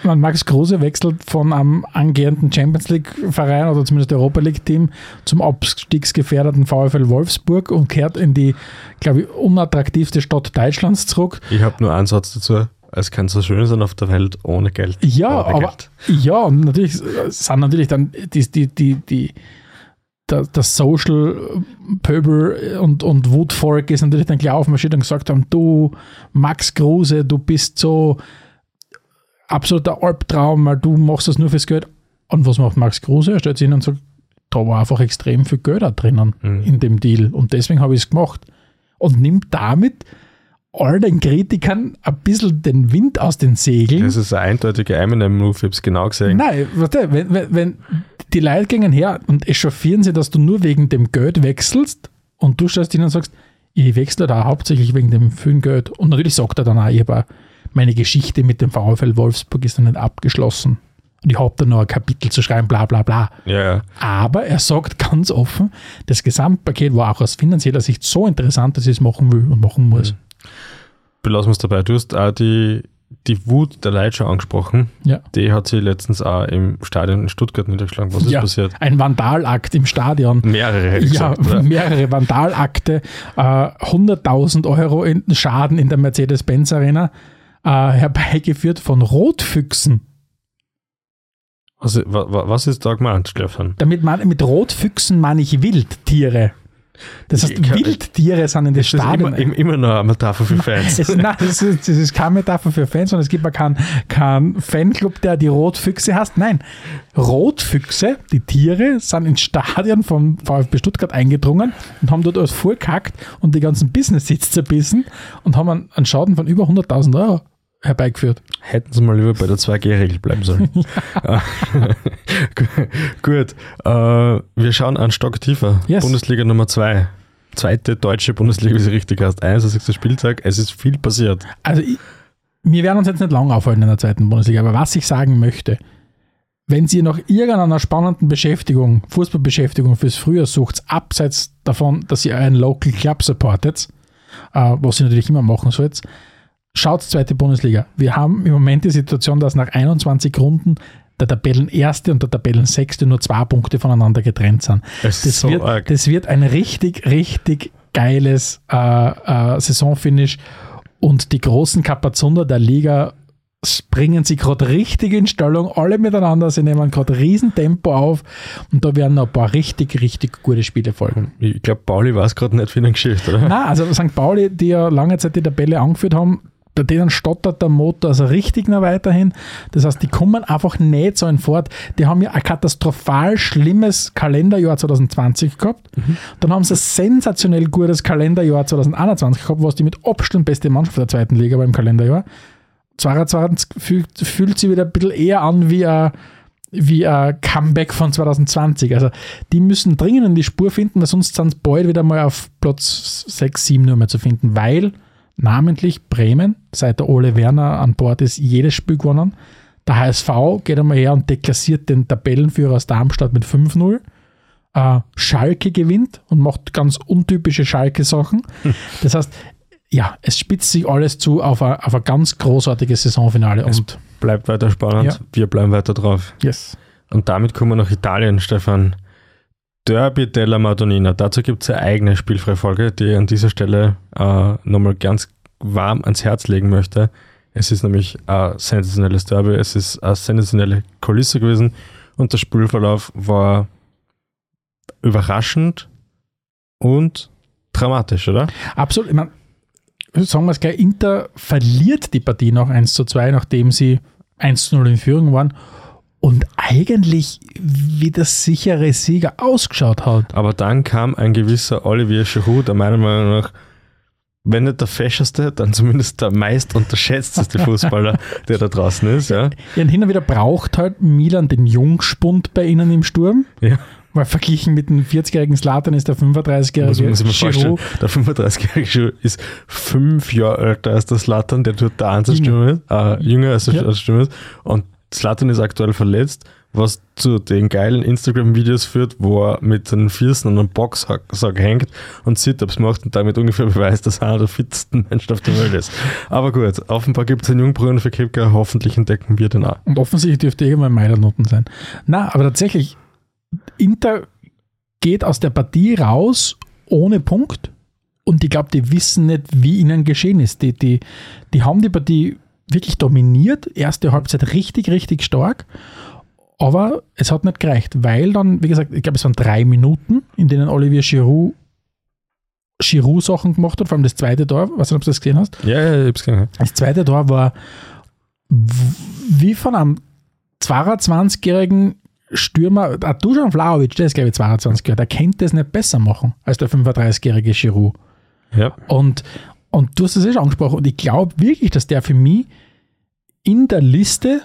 Max Kruse wechselt von einem angehenden Champions-League-Verein oder zumindest Europa-League-Team zum abstiegsgefährdeten VfL Wolfsburg und kehrt in die, glaube ich, unattraktivste Stadt Deutschlands zurück. Ich habe nur einen Satz dazu. Es kann so schön sein auf der Welt ohne Geld. Ja, ohne aber Geld. Ja, und natürlich sind natürlich dann die, die, die, die das Social Pöbel und, und Woodfolk ist natürlich dann gleich aufmarschiert und gesagt haben, du Max Kruse, du bist so absoluter Albtraum, weil du machst das nur fürs Geld. Und was macht Max Kruse? Er stellt sich hin und sagt, da war einfach extrem viel Geld auch drinnen mhm. in dem Deal. Und deswegen habe ich es gemacht. Und nimmt damit all den Kritikern ein bisschen den Wind aus den Segeln. Das ist ein eindeutiger Eminem-Move, ich habe es genau gesehen. Nein, warte, wenn, wenn, wenn die Leute gingen her und echauffieren sie, dass du nur wegen dem Geld wechselst und du stellst hin und sagst, ich wechsle da hauptsächlich wegen dem vielen Geld. Und natürlich sagt er dann auch, ich habe meine Geschichte mit dem VfL Wolfsburg ist dann nicht abgeschlossen. Und ich habe da noch ein Kapitel zu schreiben, bla bla bla. Yeah. Aber er sagt ganz offen, das Gesamtpaket war auch aus finanzieller Sicht so interessant, dass ich es machen will und machen muss. Belassen wir es dabei. Du hast auch die, die Wut der Leute schon angesprochen. Ja. Die hat sie letztens auch im Stadion in Stuttgart niedergeschlagen. Was ist ja, passiert? Ein Vandalakt im Stadion. Mehrere, hätte ich ja, gesagt, oder? Mehrere Vandalakte. Äh, hunderttausend Euro in Schaden in der Mercedes-Benz Arena äh, herbeigeführt von Rotfüchsen. Also, wa, wa, was ist da gemeint, Stefan? Damit man, mit Rotfüchsen meine ich Wildtiere. Das heißt, ich, Wildtiere sind in den Stadien. Immer, immer noch eine Metapher für Fans. Es, nein, das ist, das ist keine Metapher für Fans, sondern es gibt ja keinen kein Fanclub, der die Rotfüchse heißt. Nein, Rotfüchse, die Tiere, sind ins Stadion vom VfB Stuttgart eingedrungen und haben dort alles vorgekackt und die ganzen Business-Sitz zerbissen und haben einen Schaden von über hunderttausend Euro herbeigeführt. Hätten sie mal lieber bei der zwei G Regel bleiben sollen. Gut, äh, wir schauen einen Stock tiefer. Yes. Bundesliga Nummer zwei. Zweite deutsche Bundesliga, wie sie richtig heißt. einundzwanzigster Spieltag, es ist viel passiert. Also, ich, wir werden uns jetzt nicht lang aufhalten in der zweiten Bundesliga, aber was ich sagen möchte, wenn ihr nach irgendeiner spannenden Beschäftigung, Fußballbeschäftigung fürs Frühjahr sucht, abseits davon, dass ihr euren Local Club supportet, äh, was ihr natürlich immer machen sollt, schaut zweite Bundesliga. Wir haben im Moment die Situation, dass nach einundzwanzig Runden der Tabellenerste und der Tabellensechste nur zwei Punkte voneinander getrennt sind. Das, das, so wird, das wird ein richtig, richtig geiles äh, äh, Saisonfinish und die großen Kapazunder der Liga springen sie gerade richtig in Stellung, alle miteinander, sie nehmen gerade Riesentempo auf und da werden noch ein paar richtig, richtig gute Spiele folgen. Ich glaube, Pauli weiß gerade nicht für eine Geschichte, oder? Nein, also Sankt Pauli, die ja lange Zeit die Tabelle angeführt haben, bei denen stottert der Motor also richtig noch weiterhin. Das heißt, die kommen einfach nicht so fort. Die haben ja ein katastrophal schlimmes Kalenderjahr zwanzig zwanzig gehabt. Mhm. Dann haben sie ein sensationell gutes Kalenderjahr zwanzig einundzwanzig gehabt, was die mit Abstand beste Mannschaft der zweiten Liga war im Kalenderjahr. zwanzig zweiundzwanzig fühlt, fühlt sich wieder ein bisschen eher an wie ein, wie ein Comeback von zwanzig zwanzig. Also die müssen dringend in die Spur finden, weil sonst sind sie bald wieder mal auf Platz sechs, sieben nur mehr zu finden, weil namentlich Bremen, seit der Ole Werner an Bord ist, jedes Spiel gewonnen. Der H S V geht einmal her und deklassiert den Tabellenführer aus Darmstadt mit fünf null. Äh, Schalke gewinnt und macht ganz untypische Schalke-Sachen. Das heißt, ja, es spitzt sich alles zu auf ein, auf ein ganz großartiges Saisonfinale. Es und bleibt weiter spannend. Ja. Wir bleiben weiter drauf. Yes. Und damit kommen wir nach Italien, Stefan. Derby della Madonnina. Dazu gibt es eine eigene Spielfrei-Folge, die ich an dieser Stelle äh, nochmal ganz warm ans Herz legen möchte. Es ist nämlich ein sensationelles Derby. Es ist eine sensationelle Kulisse gewesen. Und der Spielverlauf war überraschend und dramatisch, oder? Absolut. Ich meine, sagen wir es gleich, Inter verliert die Partie noch eins zu zwei, nachdem sie eins zu null in Führung waren und eigentlich wie der sichere Sieger ausgeschaut hat. Aber dann kam ein gewisser Olivier Giroud, der meiner Meinung nach, wenn nicht der fescheste, dann zumindest der meist unterschätzteste Fußballer, der da draußen ist. Ja. Ja, und hin und wieder braucht halt Milan den Jungspund bei ihnen im Sturm. Ja. Weil verglichen mit dem vierzigjährigen Zlatan ist der fünfunddreißigjährige Giroud. Der fünfunddreißigjährige Giroud ist fünf Jahre älter als der Zlatan, der total jünger. Ist, äh, jünger als der ja. Stürmer ist. Und Zlatan ist aktuell verletzt, was zu den geilen Instagram-Videos führt, wo er mit den Füßen an einem Boxsack hängt und Sit-Ups macht und damit ungefähr beweist, dass er einer der fittesten Menschen auf der Welt ist. Aber gut, offenbar gibt es einen Jungbrunnen für Kipka, hoffentlich entdecken wir den auch. Und offensichtlich dürfte irgendwann Mailand unten sein. Na, aber tatsächlich, Inter geht aus der Partie raus ohne Punkt und ich glaube, die wissen nicht, wie ihnen geschehen ist. Die, die, die haben die Partie wirklich dominiert, erste Halbzeit richtig, richtig stark, aber es hat nicht gereicht, weil dann, wie gesagt, ich glaube, es waren drei Minuten, in denen Olivier Giroud Giroud Sachen gemacht hat, vor allem das zweite Tor, weißt du, ob du das gesehen hast? Ja, ja, ich hab's gesehen. Das zweite Tor war wie von einem zweiundzwanzigjährigen Stürmer, Dusan Vlahovic, der ist glaube ich zweiundzwanzig Jahre, der könnte es nicht besser machen als der fünfunddreißigjährige Giroud. Ja. Und, und du hast es ja schon angesprochen und ich glaube wirklich, dass der für mich in der Liste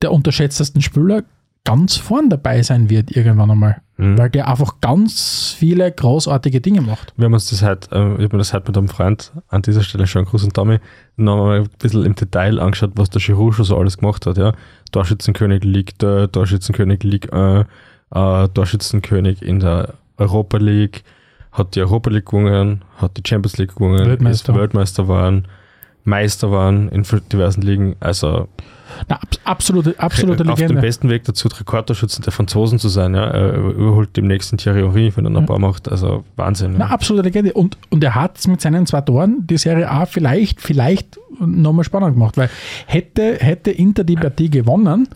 der unterschätztesten Spieler ganz vorn dabei sein wird irgendwann einmal, mhm. weil der einfach ganz viele großartige Dinge macht. Wir haben uns das heute, äh, ich habe mir das heute mit einem Freund an dieser Stelle, schönen Gruß und Tommy, nochmal ein bisschen im Detail angeschaut, was der Giroud schon so alles gemacht hat. Ja? Torschützenkönig liegt, äh, Torschützenkönig liegt, äh, äh, Torschützenkönig in der Europa League, hat die Europa League gewonnen, hat die Champions League gewonnen, Weltmeister, ist Weltmeister waren, Meister waren in diversen Ligen, also Na, ab, absolute, absolute Legende. Auf dem besten Weg dazu, Rekordtorschütze der Franzosen zu sein. Ja? Er überholt demnächst Thierry Henry, wenn er noch ein paar macht. Also Wahnsinn. Ja. Na, absolute Legende. Und, und er hat es mit seinen zwei Toren die Serie A vielleicht, vielleicht nochmal spannend gemacht. Weil hätte, hätte Inter die Partie gewonnen,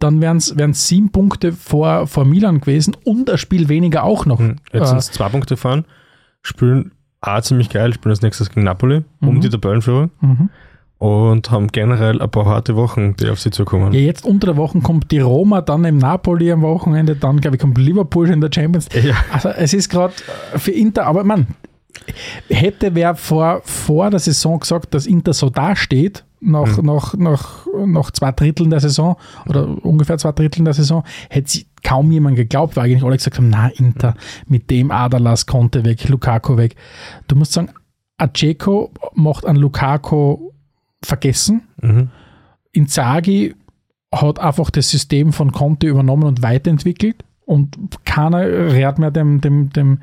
dann wären es sieben Punkte vor, vor Milan gewesen und ein Spiel weniger auch noch. Jetzt sind es äh, zwei Punkte fahren, spielen A ziemlich geil, spielen als nächstes gegen Napoli mhm. um die Tabellenführung. Mhm. Und haben generell ein paar harte Wochen, die auf sie zukommen. Ja, jetzt unter der Woche kommt die Roma, dann im Napoli am Wochenende, dann, glaube ich, kommt Liverpool schon in der Champions League. Ja. Also es ist gerade für Inter, aber man hätte wer vor, vor der Saison gesagt, dass Inter so dasteht, nach, mhm. nach, nach, nach zwei Dritteln der Saison, oder ungefähr zwei Dritteln der Saison, hätte sie kaum jemand geglaubt, weil eigentlich alle gesagt haben, na Inter, mit dem Adalas, Conte weg, Lukaku weg. Du musst sagen, Dzeko macht an Lukaku vergessen. Mhm. Inzaghi hat einfach das System von Conte übernommen und weiterentwickelt und keiner rät mehr dem, dem, dem,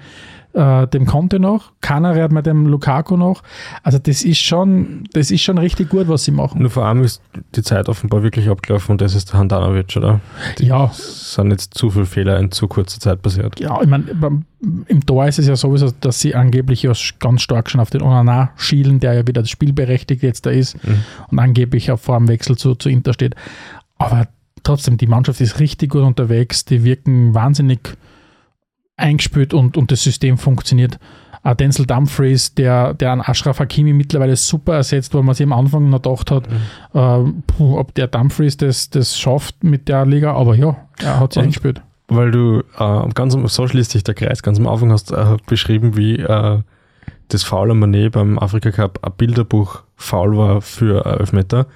äh, dem Conte noch, keiner rät mehr dem Lukaku noch. Also das ist schon, das ist schon richtig gut, was sie machen. Nur vor allem ist die Zeit offenbar wirklich abgelaufen und das ist der Handanovic, oder? Die ja. sind jetzt zu viele Fehler in zu kurzer Zeit passiert. Ja, ich meine, im Tor ist es ja sowieso, dass sie angeblich ja ganz stark schon auf den Onana schielen, der ja wieder das spielberechtigt jetzt da ist mhm. und angeblich auch vor dem Wechsel zu, zu Inter steht. Aber trotzdem, die Mannschaft ist richtig gut unterwegs, die wirken wahnsinnig eingespült und, und das System funktioniert. Auch Denzel Dumfries, der, der an Ashraf Hakimi mittlerweile super ersetzt, weil man sich am Anfang noch gedacht hat, mhm. äh, puh, ob der Dumfries das, das schafft mit der Liga, aber ja, er hat sich eingespült. Weil du äh, ganz am so schließt sich der Kreis, ganz am Anfang hast äh, beschrieben, wie äh, das Foul am Mané beim Afrika Cup ein Bilderbuch-Foul war für äh, Elfmeter.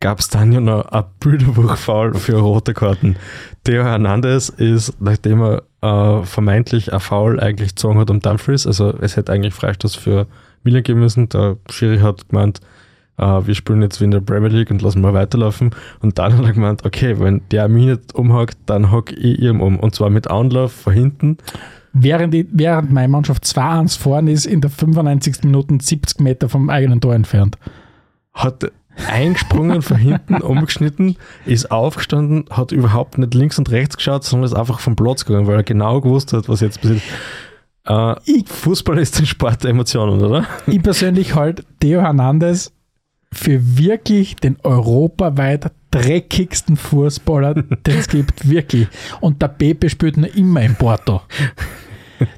Gab es dann ja noch ein Bilderbuch-Foul für rote Karten. Theo Hernandez ist, nachdem er äh, vermeintlich ein Foul eigentlich gezogen hat um Dumfries, also es hätte eigentlich Freistoß für Milan geben müssen, der Schiri hat gemeint, äh, wir spielen jetzt wie in der Premier League und lassen mal weiterlaufen und dann hat er gemeint, okay, wenn der mich nicht umhackt, dann hack ich ihm um und zwar mit Anlauf von hinten. Während, ich, während meine Mannschaft zwei eins vorne ist, in der fünfundneunzigsten Minute siebzig Meter vom eigenen Tor entfernt. Hat eingesprungen, von hinten umgeschnitten, ist aufgestanden, hat überhaupt nicht links und rechts geschaut, sondern ist einfach vom Platz gegangen, weil er genau gewusst hat, was jetzt passiert. Äh, ich, Fußball ist ein Sport der Emotionen, oder? Ich persönlich halte Theo Hernandez für wirklich den europaweit dreckigsten Fußballer, den es gibt, wirklich. Und der Pepe spielt noch immer in Porto.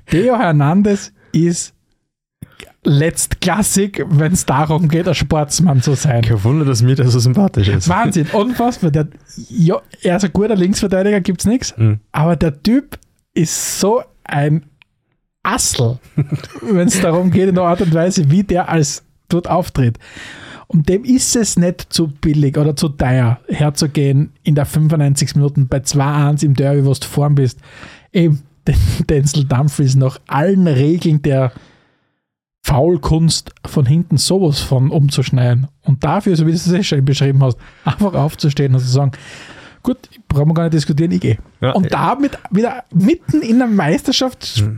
Theo Hernandez ist letztklassig, wenn es darum geht, ein Sportsmann zu sein. Kein Wunder, dass mir das so sympathisch ist. Wahnsinn, unfassbar. Der, ja, er ist ein guter Linksverteidiger, gibt's nichts. Mhm. Aber der Typ ist so ein Assel, wenn es darum geht, in der Art und Weise, wie der als dort auftritt. Und dem ist es nicht zu billig oder zu teuer, herzugehen in der fünfundneunzigsten Minute bei zwei eins im Derby, wo du vorn bist. Eben, den Denzel Dumfries nach allen Regeln der Faulkunst von hinten sowas von umzuschneiden und dafür, so wie du es eh schon beschrieben hast, einfach aufzustehen und zu sagen, gut, brauchen wir gar nicht diskutieren, ich gehe. Ja, und ja. damit wieder mitten in der Meisterschaftskampf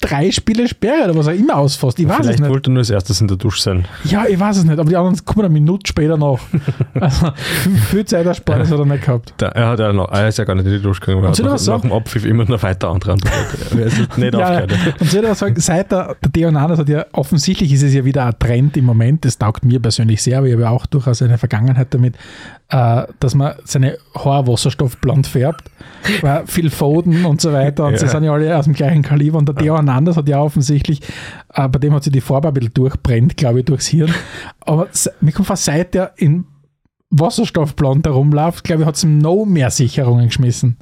drei Spiele Sperre oder was er immer ausfasst. Ich weiß Vielleicht es nicht. Wollte nur als erstes in der Dusche sein. Ja, ich weiß es nicht, aber die anderen kommen eine Minute später nach. Also viel Zeit erspart hat er nicht gehabt. Da, er hat ja noch, er ist ja gar nicht in die Dusche gegangen, weil er nach, nach dem Abpfiff immer noch weiter angerannt hat. Er ist nicht ja, aufgehört. Ja. Und soll ich auch sagen, seit der, der Deonanas hat ja, offensichtlich ist es ja wieder ein Trend im Moment, das taugt mir persönlich sehr, aber ich habe ja auch durchaus eine Vergangenheit damit, äh, dass man seine Haarwasserstoff blond färbt, weil Phil Foden und so weiter und ja. sie sind ja alle aus dem gleichen Kaliber. Und der Theo Hernandez hat ja offensichtlich, äh, bei dem hat sich die Farbe ein bisschen durchbrennt, glaube ich, durchs Hirn. Aber mir kommt fast seit der in Wasserstoffplant herumläuft, glaube ich, hat es ihm noch mehr Sicherungen geschmissen.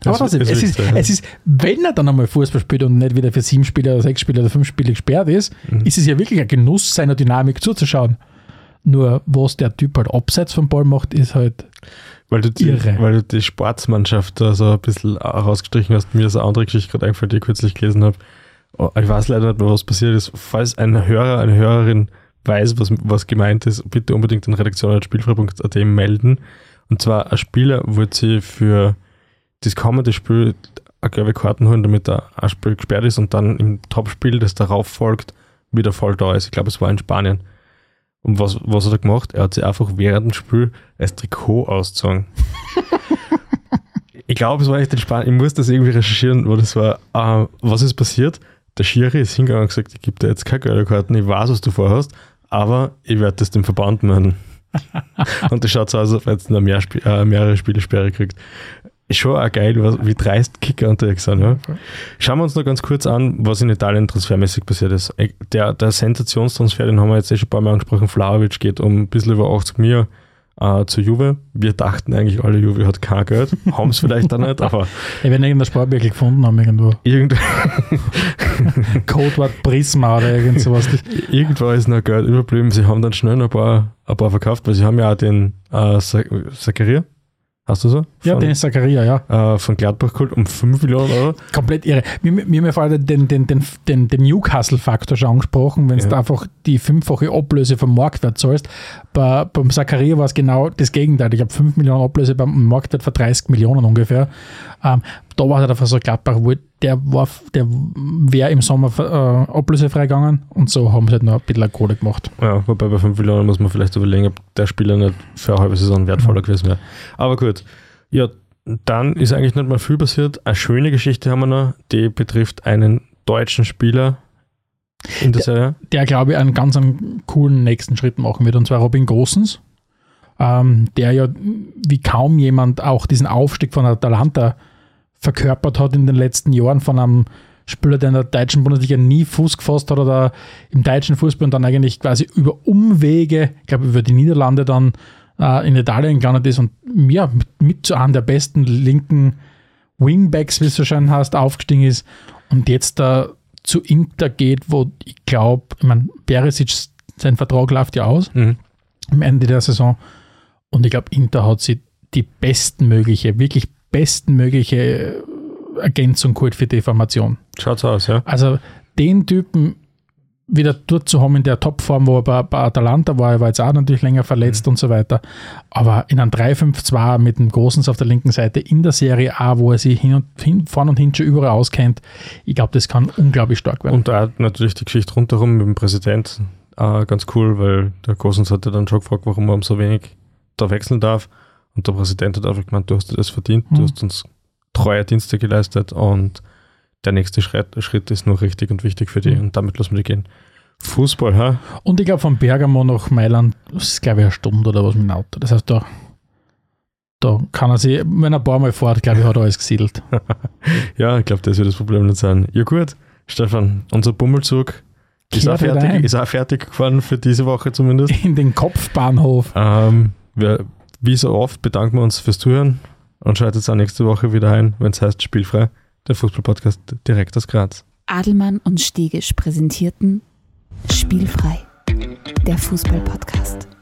Das Aber das ist, es, ist, ja. es ist, wenn er dann einmal Fußball spielt und nicht wieder für sieben Spieler oder sechs Spieler oder fünf Spieler gesperrt ist, mhm. ist es ja wirklich ein Genuss, seiner Dynamik zuzuschauen. Nur was der Typ halt abseits vom Ball macht, ist halt weil du die, irre. Weil du die Sportsmannschaft da so ein bisschen rausgestrichen hast. Mir ist eine andere Geschichte gerade eingefallen, die ich kürzlich gelesen habe. Ich weiß leider nicht mehr, was passiert ist. Falls ein Hörer, eine Hörerin weiß, was, was gemeint ist, bitte unbedingt an redaktion punkt spielfrei punkt at melden. Und zwar ein Spieler wollte sie für das kommende Spiel eine gelbe Karten holen, damit ein Spiel gesperrt ist und dann im Topspiel, das darauf folgt, wieder voll da ist. Ich glaube, es war in Spanien. Und was, was hat er gemacht? Er hat sich einfach während dem Spiel als Trikot ausgezogen. Ich glaube, es war echt in Spanien. Ich muss das irgendwie recherchieren, wo das war. Uh, was ist passiert? Der Schiri ist hingegangen und gesagt, ich gebe dir jetzt keine gelbe Karten, ich weiß, was du vorhast, aber ich werde das dem Verband melden. Und das schaut so aus, als wenn es noch mehr Sp- äh, mehrere Spiele Sperre kriegt. Ist schon auch geil, was, wie dreist Kicker unterwegs sind. Ja? Schauen wir uns noch ganz kurz an, was in Italien transfermäßig passiert ist. Der, der Sensationstransfer, den haben wir jetzt eh schon ein paar Mal angesprochen, Vlahovic geht um ein bisschen über achtzig Millionen äh, zu Juve. Wir dachten eigentlich alle, Juve hat kein Geld, haben es vielleicht dann nicht, aber... Ja, wenn irgendein Sparbürger gefunden haben irgendwo. Irgend- Codewort Prisma oder irgend sowas. Irgendwo ist noch Geld überblieben, sie haben dann schnell ein paar, ein paar verkauft, weil sie haben ja auch den äh, Zakaria. Hast du so? Von, ja, den Zakaria, ja. Äh, von Gladbach geholt um fünf Millionen Euro. Komplett irre. Mir, mir haben vor allem den, den, den, den, den Newcastle-Faktor schon angesprochen, wenn ja. du einfach die fünffache Ablöse vom Marktwert zahlst. Bei, beim Zakaria war es genau das Gegenteil. Ich habe fünf Millionen Ablöse beim Marktwert von dreißig Millionen ungefähr. Ähm, da war halt einfach so, Gladbach, der, war, der wäre im Sommer äh, ablösefrei gegangen und so haben sie halt noch ein bisschen Kohle gemacht. Ja, wobei bei fünf Millionen muss man vielleicht überlegen, ob der Spieler nicht für eine halbe Saison wertvoller mhm. gewesen wäre. Aber gut, ja, dann ist eigentlich nicht mal viel passiert. Eine schöne Geschichte haben wir noch, die betrifft einen deutschen Spieler in der, der Serie. Der, glaube ich, einen ganz einen coolen nächsten Schritt machen wird, und zwar Robin Gosens, ähm, der ja wie kaum jemand auch diesen Aufstieg von Atalanta verkörpert hat in den letzten Jahren, von einem Spieler, der in der deutschen Bundesliga nie Fuß gefasst hat oder im deutschen Fußball und dann eigentlich quasi über Umwege, ich glaube über die Niederlande dann äh, in Italien gelandet ist und ja, mit, mit zu einem der besten linken Wingbacks, wie es so schön heißt, aufgestiegen ist und jetzt äh, zu Inter geht, wo ich glaube, ich meine, Perisic, sein Vertrag läuft ja aus mhm. am Ende der Saison und ich glaube, Inter hat sich die bestmögliche, wirklich bestmögliche Ergänzung geholt für die Formation. Schaut's aus, ja. Also den Typen wieder dort zu haben in der Topform, wo er bei, bei Atalanta war, er war jetzt auch natürlich länger verletzt mhm. und so weiter, aber in einem drei fünf zwei mit dem Gosens auf der linken Seite in der Serie A, wo er sich hin und hin, vorne und hin schon überall auskennt, ich glaube, das kann unglaublich stark werden. Und da natürlich die Geschichte rundherum mit dem Präsidenten äh, ganz cool, weil der Gosens hat ja dann schon gefragt, warum man so wenig da wechseln darf. Und der Präsident hat einfach gemeint, du hast dir das verdient, mhm. du hast uns treue Dienste geleistet und der nächste Schritt, Schritt ist nur richtig und wichtig für dich mhm. und damit lassen wir die gehen. Fußball, ha? Und ich glaube, von Bergamo nach Mailand, das ist glaube ich eine Stunde oder was mit dem Auto. Das heißt, da, da kann er sich, wenn er ein paar Mal fährt, glaube ich, hat er alles gesiedelt. Ja, ich glaube, das wird das Problem nicht sein. Ja gut, Stefan, unser Bummelzug ist auch, fertig, ist auch fertig geworden für diese Woche zumindest. In den Kopfbahnhof. Ähm, wir Wie so oft bedanken wir uns fürs Zuhören und schaltet auch nächste Woche wieder ein, wenn es heißt Spielfrei, der Fußballpodcast direkt aus Graz. Adelmann und Stegisch präsentierten Spielfrei, der Fußballpodcast.